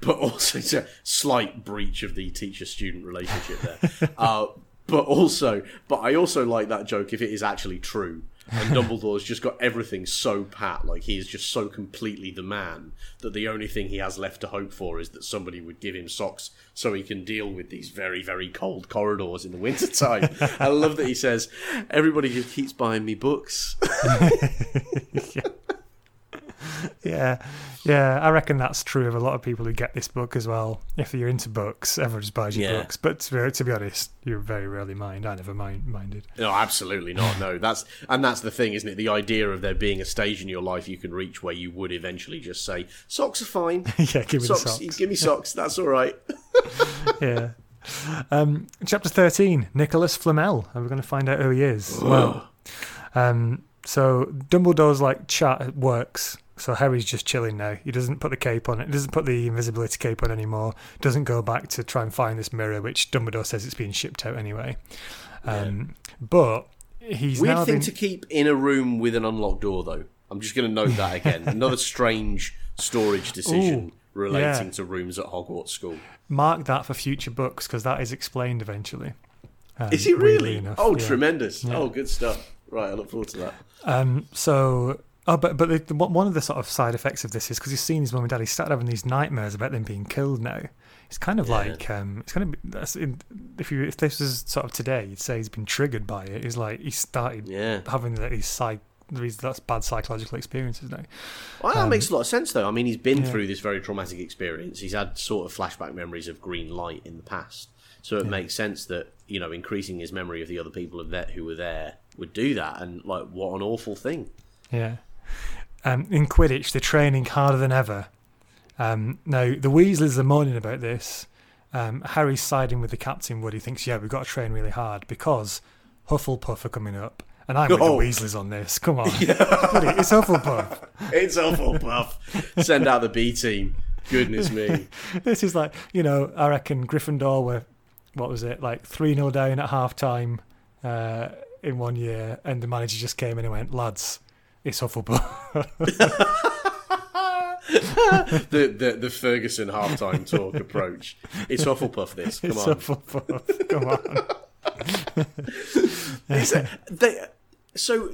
But also it's a slight breach of the teacher-student relationship there. But I also like that joke if it is actually true. And Dumbledore's just got everything so pat, like he is just so completely the man that the only thing he has left to hope for is that somebody would give him socks so he can deal with these very, very cold corridors in the wintertime. I love that he says, everybody just keeps buying me books. Yeah, I reckon that's true of a lot of people who get this book as well. If you're into books, everyone just buys you books. But to be honest, you very rarely mind. I never minded. No, absolutely not. No, that's the thing, isn't it? The idea of there being a stage in your life you can reach where you would eventually just say, "Socks are fine." Give me socks. Give me socks. That's all right. Chapter 13: Nicholas Flamel, and we're going to find out who he is. Whoa. Well, so Dumbledore's like chat works. So Harry's just chilling now. He doesn't put the cape on. He doesn't put the invisibility cape on anymore. Doesn't go back to try and find this mirror, which Dumbledore says it's being shipped out anyway. But he's weird now thing to keep in a room with an unlocked door, though. I'm just going to note that again. Another strange storage decision relating to rooms at Hogwarts School. Mark that for future books because that is explained eventually. Is it really? Enough, tremendous! Yeah. Oh, good stuff. Right, I look forward to that. But one of the sort of side effects of this is because he's seen his mum and dad, he started having these nightmares about them being killed now. It's kind of like, it's kind of, if this was sort of today, you'd say he's been triggered by it. He's like, he started having these bad psychological experiences now. Well, that makes a lot of sense though. I mean, he's been through this very traumatic experience. He's had sort of flashback memories of green light in the past. So it makes sense that, you know, increasing his memory of the other people who were there would do that. And like, what an awful thing. Yeah. In Quidditch, they're training harder than ever. Now, the Weasleys are moaning about this. Harry's siding with the captain, Woody thinks, we've got to train really hard because Hufflepuff are coming up. And I'm with the Weasleys on this. Come on. It's Hufflepuff. It's Hufflepuff. Send out the B team. Goodness me. This is like, I reckon Gryffindor were, 3-0 down at half-time in one year. And the manager just came in and went, lads, it's Hufflepuff. the Ferguson halftime talk approach. It's Hufflepuff. Come on. So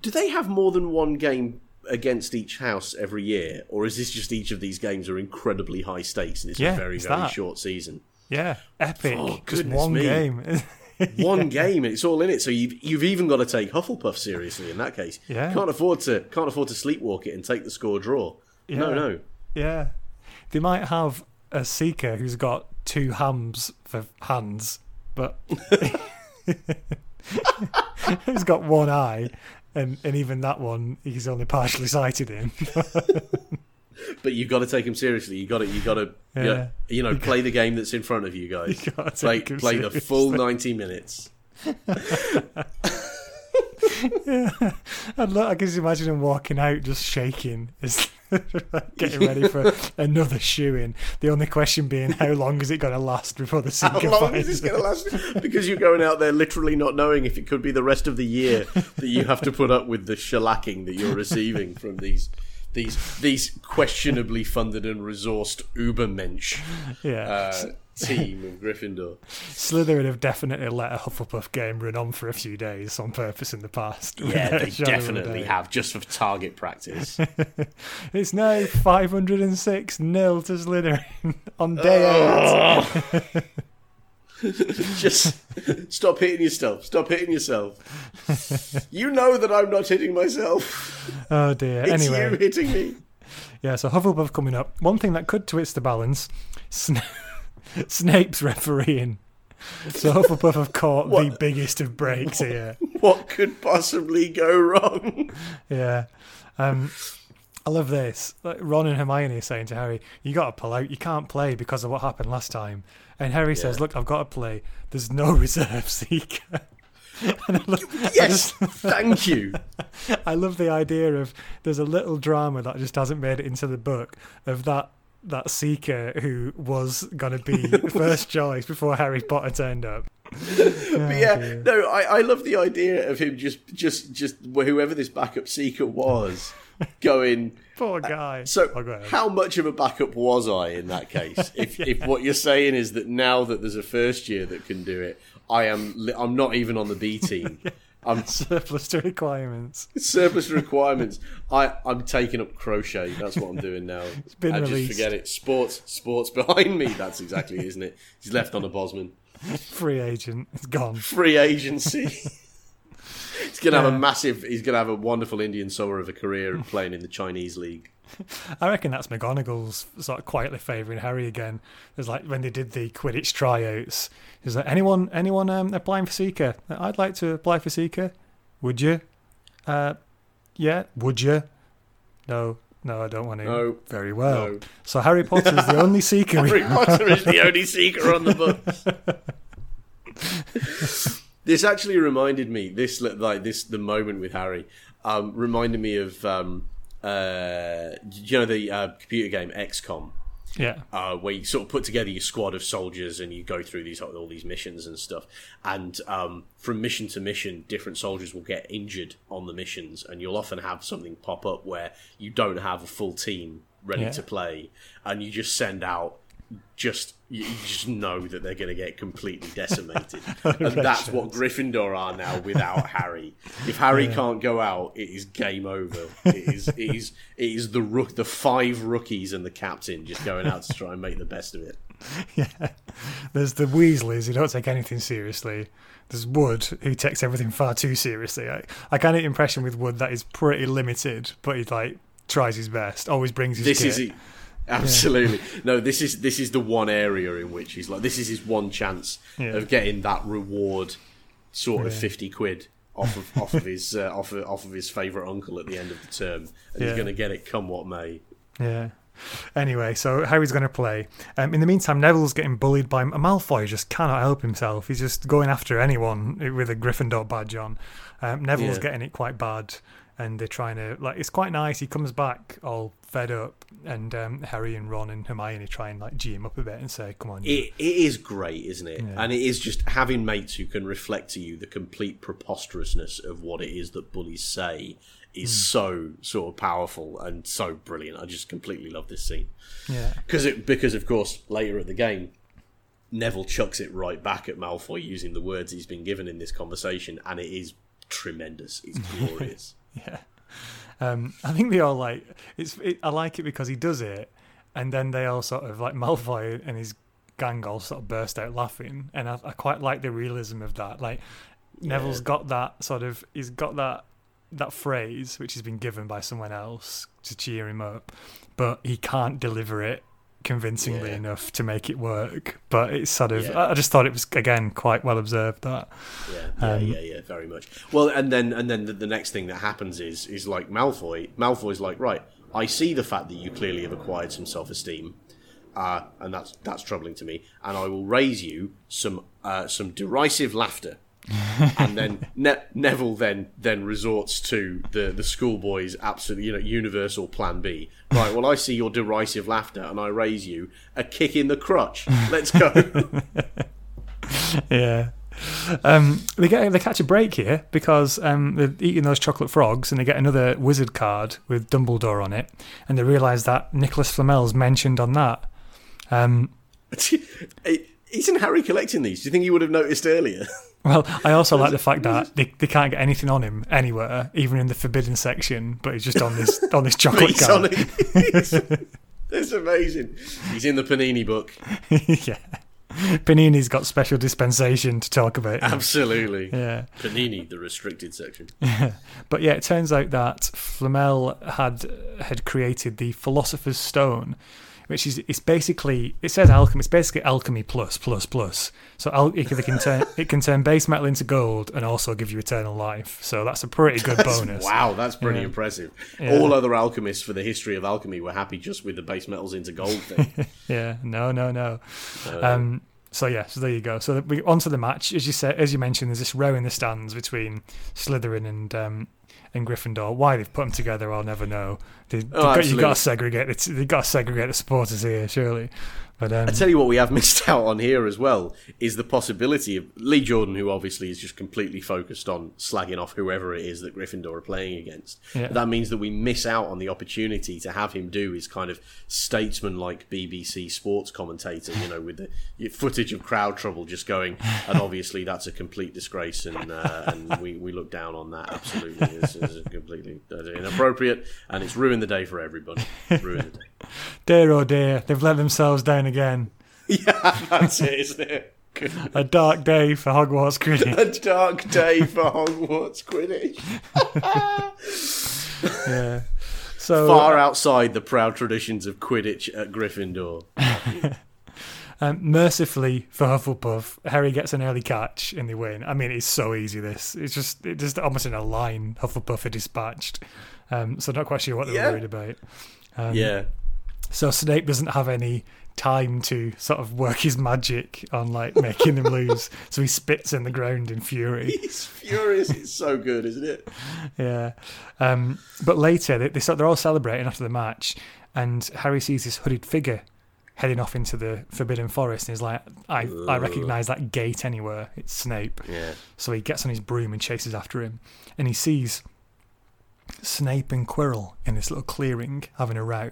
do they have more than one game against each house every year, or is this just each of these games are incredibly high stakes and it's a very, very short season? Yeah, epic. Oh, just one game. One game, and it's all in it. So you've even got to take Hufflepuff seriously in that case. Yeah, can't afford to sleepwalk it and take the score draw. Yeah. No. Yeah, they might have a Seeker who's got two hams for hands, but he's got one eye, and even that one he's only partially sighted in. But you've got to take him seriously. You got to play the game that's in front of you guys. Play the full 90 minutes. Yeah. I can just imagine him walking out just shaking, getting ready for another shoe-in. The only question being, how long is it going to last before the Seeker? How long is this going to last? Because you're going out there literally not knowing if it could be the rest of the year that you have to put up with the shellacking that you're receiving from these questionably funded and resourced Ubermensch team of Gryffindor. Slytherin have definitely let a Hufflepuff game run on for a few days on purpose in the past. Yeah, they definitely have, just for target practice. It's now 506-0 to Slytherin on day 8. Just stop hitting yourself. You know that I'm not hitting myself. Oh dear. It's anyway, you hitting me. Yeah, so Hufflepuff coming up. One thing that could twist the balance, Snape's refereeing. So Hufflepuff have caught the biggest of breaks here. What could possibly go wrong? Yeah. I love this. Like Ron and Hermione are saying to Harry, you got to pull out. You can't play because of what happened last time. And Harry says, look, I've got to play. There's no reserve Seeker. Thank you. I love the idea of there's a little drama that just hasn't made it into the book of that Seeker who was going to be first choice before Harry Potter turned up. But I love the idea of him just whoever this backup Seeker was going, poor guy. So how much of a backup was I in that case? If what you're saying is that now that there's a first year that can do it, I'm not even on the B team. I'm surplus to requirements. I'm taking up crochet. That's what I'm doing now. It's been released. Just forget it. Sports behind me. That's exactly, isn't it? He's left on a Bosman. Free agent. It's gone. Free agency. He's gonna have a massive. He's gonna have a wonderful Indian summer of a career and playing in the Chinese league. I reckon that's McGonagall's sort of quietly favouring Harry again. It's like when they did the Quidditch tryouts. Is like anyone applying for Seeker? I'd like to apply for Seeker. Would you? Yeah. Would you? No, I don't want to. No. Very well. No. So Harry Potter is the only Seeker. Harry Potter is the only Seeker on the books. This actually reminded me, the moment with Harry, reminded me of, the computer game XCOM? Yeah. Where you sort of put together your squad of soldiers and you go through all these missions and stuff. And from mission to mission, different soldiers will get injured on the missions. And you'll often have something pop up where you don't have a full team ready to play. And you just send out... You just know that they're going to get completely decimated. And that's what Gryffindor are now without Harry. If Harry can't go out, it is game over. It is the five rookies and the captain just going out to try and make the best of it. Yeah. There's the Weasleys who don't take anything seriously. There's Wood who takes everything far too seriously. I kind of impression with Wood that is pretty limited, but he tries his best, always brings his kit. Absolutely. Yeah. No, this is the one area in which he's this is his one chance of getting that reward sort of 50 quid off of his off of his favourite uncle at the end of the term, and he's going to get it come what may. Yeah. Anyway, so Harry's going to play. In the meantime, Neville's getting bullied by Malfoy. Just cannot help himself. He's just going after anyone with a Gryffindor badge on. Neville's getting it quite bad. And they're trying to, it's quite nice. He comes back all fed up, and Harry and Ron and Hermione try and G him up a bit and say, come on. It is great, isn't it? Yeah. And it is just having mates who can reflect to you the complete preposterousness of what it is that bullies say is so sort of powerful and so brilliant. I just completely love this scene. Yeah. Because, of course, later at the game, Neville chucks it right back at Malfoy using the words he's been given in this conversation, and it is tremendous. It's glorious. Yeah. I think they all like it's. I like it because he does it, and then they all sort of like Malfoy and his gang all sort of burst out laughing, and I quite like the realism of that. Like Neville's got that sort of, he's got that phrase which has been given by someone else to cheer him up, but he can't deliver it convincingly enough to make it work. But it's sort of, I just thought it was again quite well observed that. Yeah, very much. Well, and then the next thing that happens is like Malfoy's like, right, I see the fact that you clearly have acquired some self-esteem, and that's troubling to me, and I will raise you some derisive laughter. And then Neville then resorts to the schoolboy's absolute, universal plan B. Right, well, I see your derisive laughter, and I raise you a kick in the crotch. Let's go. Yeah. They catch a break here because they're eating those chocolate frogs, and they get another wizard card with Dumbledore on it, and they realise that Nicholas Flamel's mentioned on that. Isn't Harry collecting these? Do you think you would have noticed earlier? Well, I also like the fact that they can't get anything on him anywhere, even in the forbidden section, but he's just on this chocolate card. It's amazing. He's in the Panini book. Yeah. Panini's got special dispensation to talk about. Absolutely. Yeah. Panini, the restricted section. Yeah. But yeah, it turns out that Flamel had created the Philosopher's Stone, which is, it says alchemy plus. So it can turn base metal into gold and also give you eternal life. So that's a pretty good bonus. Wow, that's pretty impressive. Yeah. All other alchemists for the history of alchemy were happy just with the base metals into gold thing. Yeah, no. So there you go. So onto the match. As you mentioned, there's this row in the stands between Slytherin and Gryffindor. Why they've put them together, I'll never know. You've got to segregate. They've got to segregate the supporters here, surely. But I tell you what, we have missed out on here as well is the possibility of Lee Jordan, who obviously is just completely focused on slagging off whoever it is that Gryffindor are playing against. Yeah. That means that we miss out on the opportunity to have him do his kind of statesman-like BBC sports commentator, with the footage of crowd trouble just going, and obviously that's a complete disgrace, and we look down on that absolutely. It's completely inappropriate, and it's ruined the day for everybody. Dear oh dear, they've let themselves down again. Yeah, that's it, isn't it? A dark day for Hogwarts Quidditch. Yeah. So far outside the proud traditions of Quidditch at Gryffindor. Mercifully for Hufflepuff, Harry gets an early catch and they win. I mean, it's so easy. This it's just almost in a line. Hufflepuff are dispatched, so not quite sure what they're worried about. So Snape doesn't have any time to sort of work his magic on like making them lose, so he spits in the ground in fury. He's furious. It's so good, isn't it? Yeah. But later they're all celebrating after the match, and Harry sees this hooded figure heading off into the Forbidden Forest, and he's like, I recognise that gate anywhere. It's Snape. Yeah. So he gets on his broom and chases after him, and he sees Snape and Quirrell in this little clearing having a row,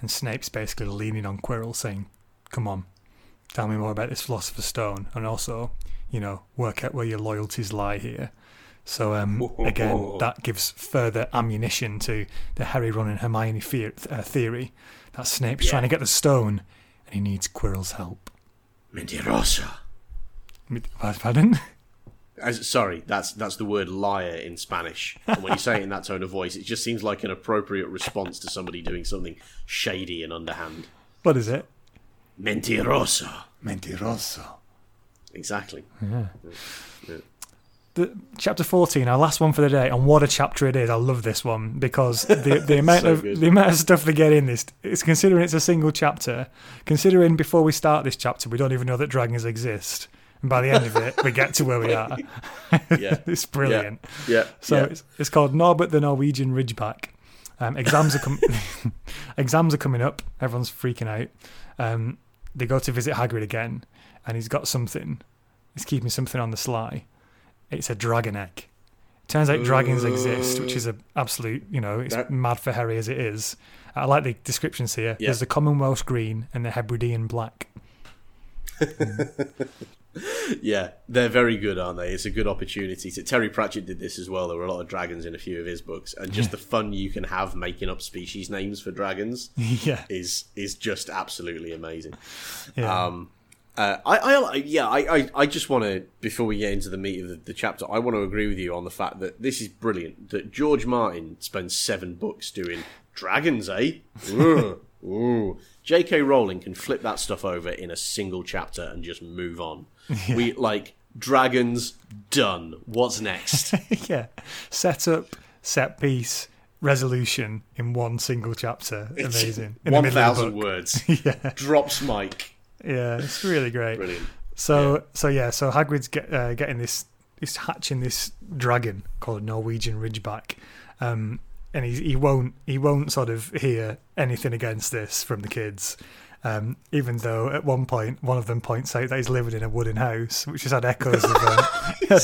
and Snape's basically leaning on Quirrell saying, come on, tell me more about this Philosopher's Stone, and also, work out where your loyalties lie here. So again, that gives further ammunition to the Harry, Ron and Hermione theory that Snape's trying to get the stone and he needs Quirrell's help. Mentirosa. Pardon? Sorry, that's the word liar in Spanish. And when you say it in that tone of voice, it just seems like an appropriate response to somebody doing something shady and underhand. What is it? Mentiroso. Exactly. Yeah. Chapter 14, our last one for the day, and what a chapter it is. I love this one because the amount of stuff they get in this, it's considering it's a single chapter, considering before we start this chapter we don't even know that dragons exist. And by the end of it, we get to where we are. Yeah. It's brilliant. Yeah. It's called Norbert the Norwegian Ridgeback. Exams are coming up. Everyone's freaking out. They go to visit Hagrid again, and he's got something. He's keeping something on the sly. It's a dragon egg. Turns out dragons exist, which is an absolute, it's mad for Harry as it is. I like the descriptions here. Yeah. There's the Commonwealth green and the Hebridean black. Yeah, they're very good, aren't they? It's a good opportunity. Terry Pratchett did this as well. There were a lot of dragons in a few of his books, and just the fun you can have making up species names for dragons is just absolutely amazing. Yeah. I just want to, before we get into the meat of the chapter, I want to agree with you on the fact that this is brilliant, that George Martin spends 7 books doing dragons, eh? Ooh. J.K. Rowling can flip that stuff over in a single chapter and just move on. Yeah. We like dragons, done. What's next? Yeah. Setup, set piece, resolution in one single chapter. Amazing. 1,000 words. Yeah. Drops mic. Yeah, it's really great. Brilliant. So Hagrid's getting this. He's hatching this dragon called Norwegian Ridgeback, and he won't sort of hear anything against this from the kids, even though at one point one of them points out that he's living in a wooden house, which has had echoes of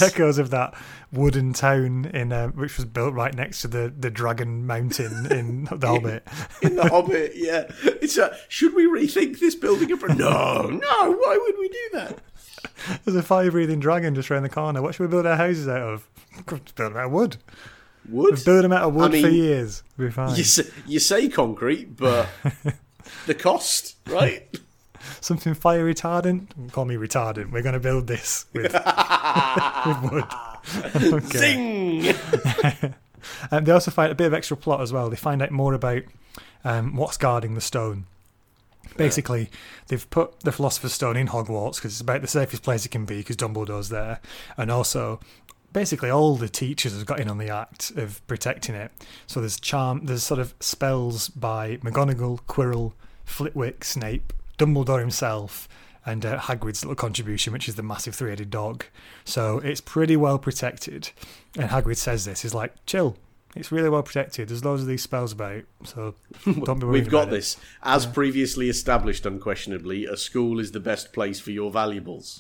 echoes of that wooden town in which was built right next to the Dragon Mountain in The Hobbit. In The Hobbit, yeah. It's should we rethink this building? No. Why would we do that? There's a fire-breathing dragon just around the corner. What should we build our houses out of? Build them out of wood. We've built them out of wood for years. We're fine. You say concrete, but the cost, right? Something fire retardant. Call me retardant. We're going to build this with, with wood. Okay. Zing! And they also find a bit of extra plot as well. They find out more about what's guarding the stone. Basically, they've put the Philosopher's Stone in Hogwarts because it's about the safest place it can be because Dumbledore's there. And also, basically all the teachers have got in on the act of protecting it. So there's sort of spells by McGonagall, Quirrell, Flitwick, Snape, Dumbledore himself, and Hagrid's little contribution, which is the massive 3-headed dog. So it's pretty well protected. And Hagrid says this, he's like, chill. It's really well protected. There's loads of these spells about, so don't be worried. We've got this. As previously established, unquestionably, a school is the best place for your valuables.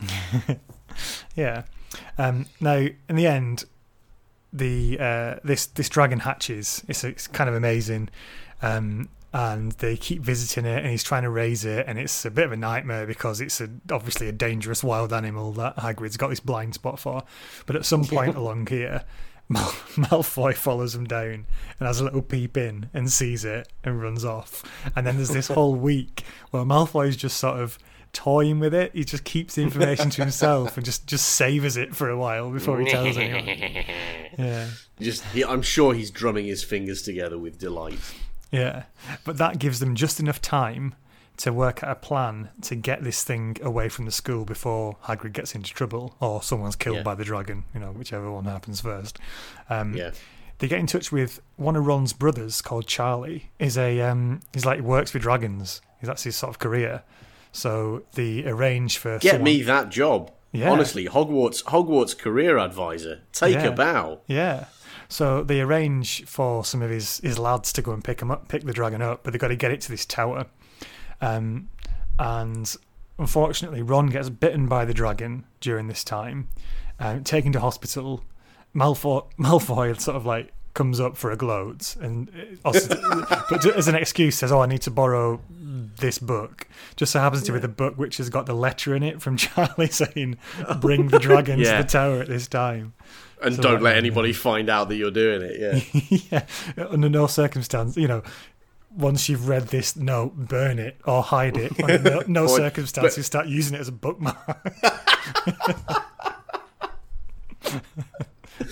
Yeah. Now, in the end, the this dragon hatches. It's kind of amazing, and they keep visiting it, and he's trying to raise it, and it's a bit of a nightmare because it's obviously a dangerous wild animal that Hagrid's got this blind spot for. But at some point along here, Malfoy follows him down and has a little peep in and sees it and runs off. And then there's this whole week where Malfoy's just sort of toying with it. He just keeps the information to himself and just savours it for a while before he tells anyone. Yeah. I'm sure he's drumming his fingers together with delight. Yeah. But that gives them just enough time to work out a plan to get this thing away from the school before Hagrid gets into trouble or someone's killed by the dragon, whichever one happens first. They get in touch with one of Ron's brothers called Charlie. He works with dragons. That's his sort of career. So they arrange for me that job. Yeah. Honestly, Hogwarts career advisor. Take a bow. Yeah. So they arrange for some of his lads to go and pick the dragon up, but they've got to get it to this tower. And unfortunately, Ron gets bitten by the dragon during this time, taken to hospital. Malfoy sort of like comes up for a gloat, and also, but as an excuse says, "Oh, I need to borrow this book." Just so happens to be the book which has got the letter in it from Charlie saying, "Bring the dragon to the tower at this time." And so don't let anybody find out that you're doing it. Yeah. Yeah. Under no circumstance, Once you've read this, no, burn it or hide it. Under no circumstances, start using it as a bookmark.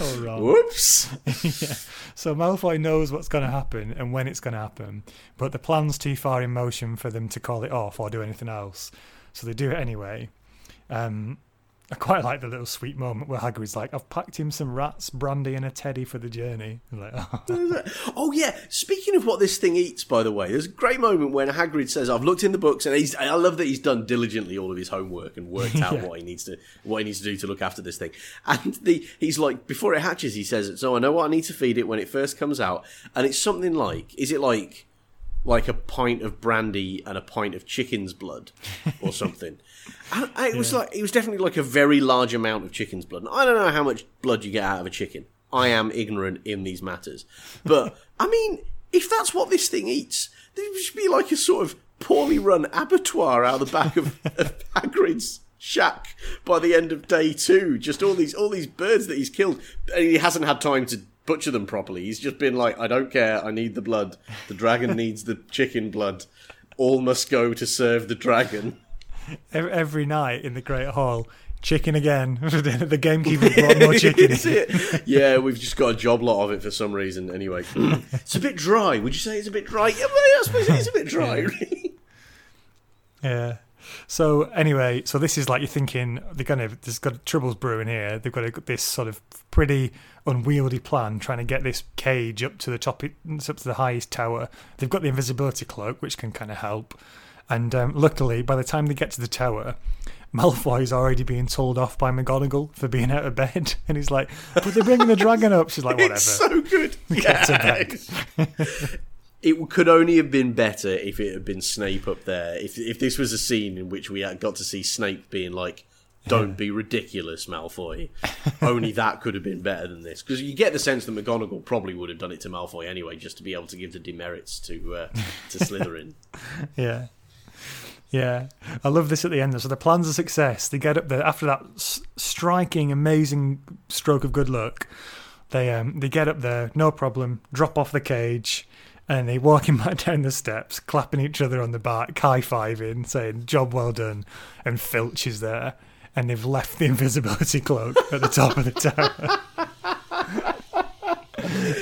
Oh, Ron. Whoops. Yeah. So Malfoy knows what's going to happen and when it's going to happen, but the plan's too far in motion for them to call it off or do anything else. So they do it anyway. I quite like the little sweet moment where Hagrid's like, I've packed him some rats, brandy and a teddy for the journey. I'm like, oh, yeah. Speaking of what this thing eats, by the way, there's a great moment when Hagrid says, I've looked in the books, and I love that he's done diligently all of his homework and worked out what he needs to do to look after this thing. And he's like, before it hatches, he says, so I know what I need to feed it when it first comes out. And it's something like, is it like a pint of brandy and a pint of chicken's blood or something. It was it was definitely like a very large amount of chicken's blood. And I don't know how much blood you get out of a chicken. I am ignorant in these matters. But, I mean, if that's what this thing eats, there should be like a sort of poorly run abattoir out of the back of Hagrid's shack by the end of day two. Just all these birds that he's killed, and he hasn't had time to butcher them properly. He's just been like, I don't care, I need the blood. The dragon needs the chicken blood. All must go to serve the dragon. Every night in the Great Hall, chicken again. The gamekeeper brought more chicken. Is it? Yeah, we've just got a job lot of it for some reason. Anyway, it's a bit dry. Would you say it's a bit dry? Yeah, I suppose it is a bit dry, really. Yeah. So anyway, so this is like, you're thinking they're going to, there's got troubles brewing here. They've got this sort of pretty unwieldy plan, trying to get this cage up to the top, up to the highest tower. They've got the invisibility cloak, which can kind of help. And luckily, by the time they get to the tower, Malfoy's already being told off by McGonagall for being out of bed, and he's like, "But they're bringing the dragon up." She's like, "Whatever." It's so good. Get to bed. It could only have been better if it had been Snape up there. If this was a scene in which we had got to see Snape being like, "Don't be ridiculous, Malfoy." Only that could have been better than this, because you get the sense that McGonagall probably would have done it to Malfoy anyway, just to be able to give the demerits to Slytherin. Yeah. Yeah, I love this at the end. So the plan's a success. They get up there after that striking, amazing stroke of good luck. They get up there, no problem, drop off the cage, and they're walking back down the steps, clapping each other on the back, high-fiving, saying, job well done, and Filch is there, and they've left the invisibility cloak at the top of the tower.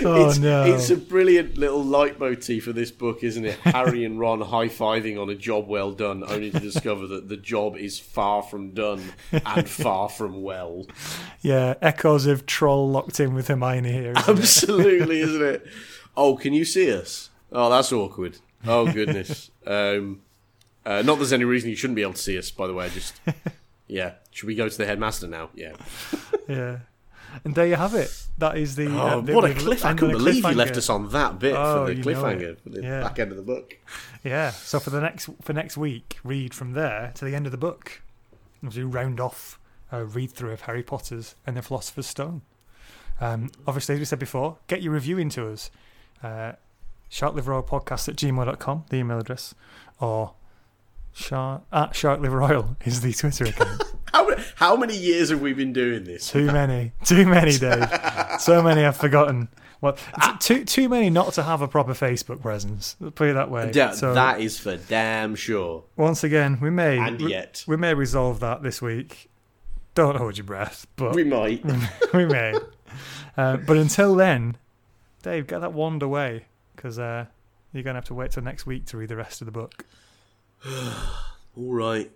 Oh, it's a brilliant little leitmotif for this book, isn't it? Harry and Ron high-fiving on a job well done, only to discover that the job is far from done and far from well. Yeah, echoes of Troll locked in with Hermione here. Absolutely, isn't it? Oh, can you see us? Oh, that's awkward. Oh, goodness. Not there's any reason you shouldn't be able to see us, by the way. Just, yeah. Should we go to the headmaster now? Yeah. Yeah. And there you have it. That is the... what a cliffhanger. I couldn't believe you left us on that bit for the cliffhanger, for the back end of the book. Yeah, so for next week, read from there to the end of the book. As we round off a read-through of Harry Potter's and the Philosopher's Stone. Obviously, as we said before, get your review into us. sharkliveroilpodcast@gmail.com, the email address, or @sharkliveroil is the Twitter account. How many years have we been doing this? Too many, Dave. So many I've forgotten. Well, too many not to have a proper Facebook presence. Put it that way. So, that is for damn sure. Once again, we may resolve that this week. Don't hold your breath, but we may. But until then, Dave, get that wand away, because you're going to have to wait till next week to read the rest of the book. All right.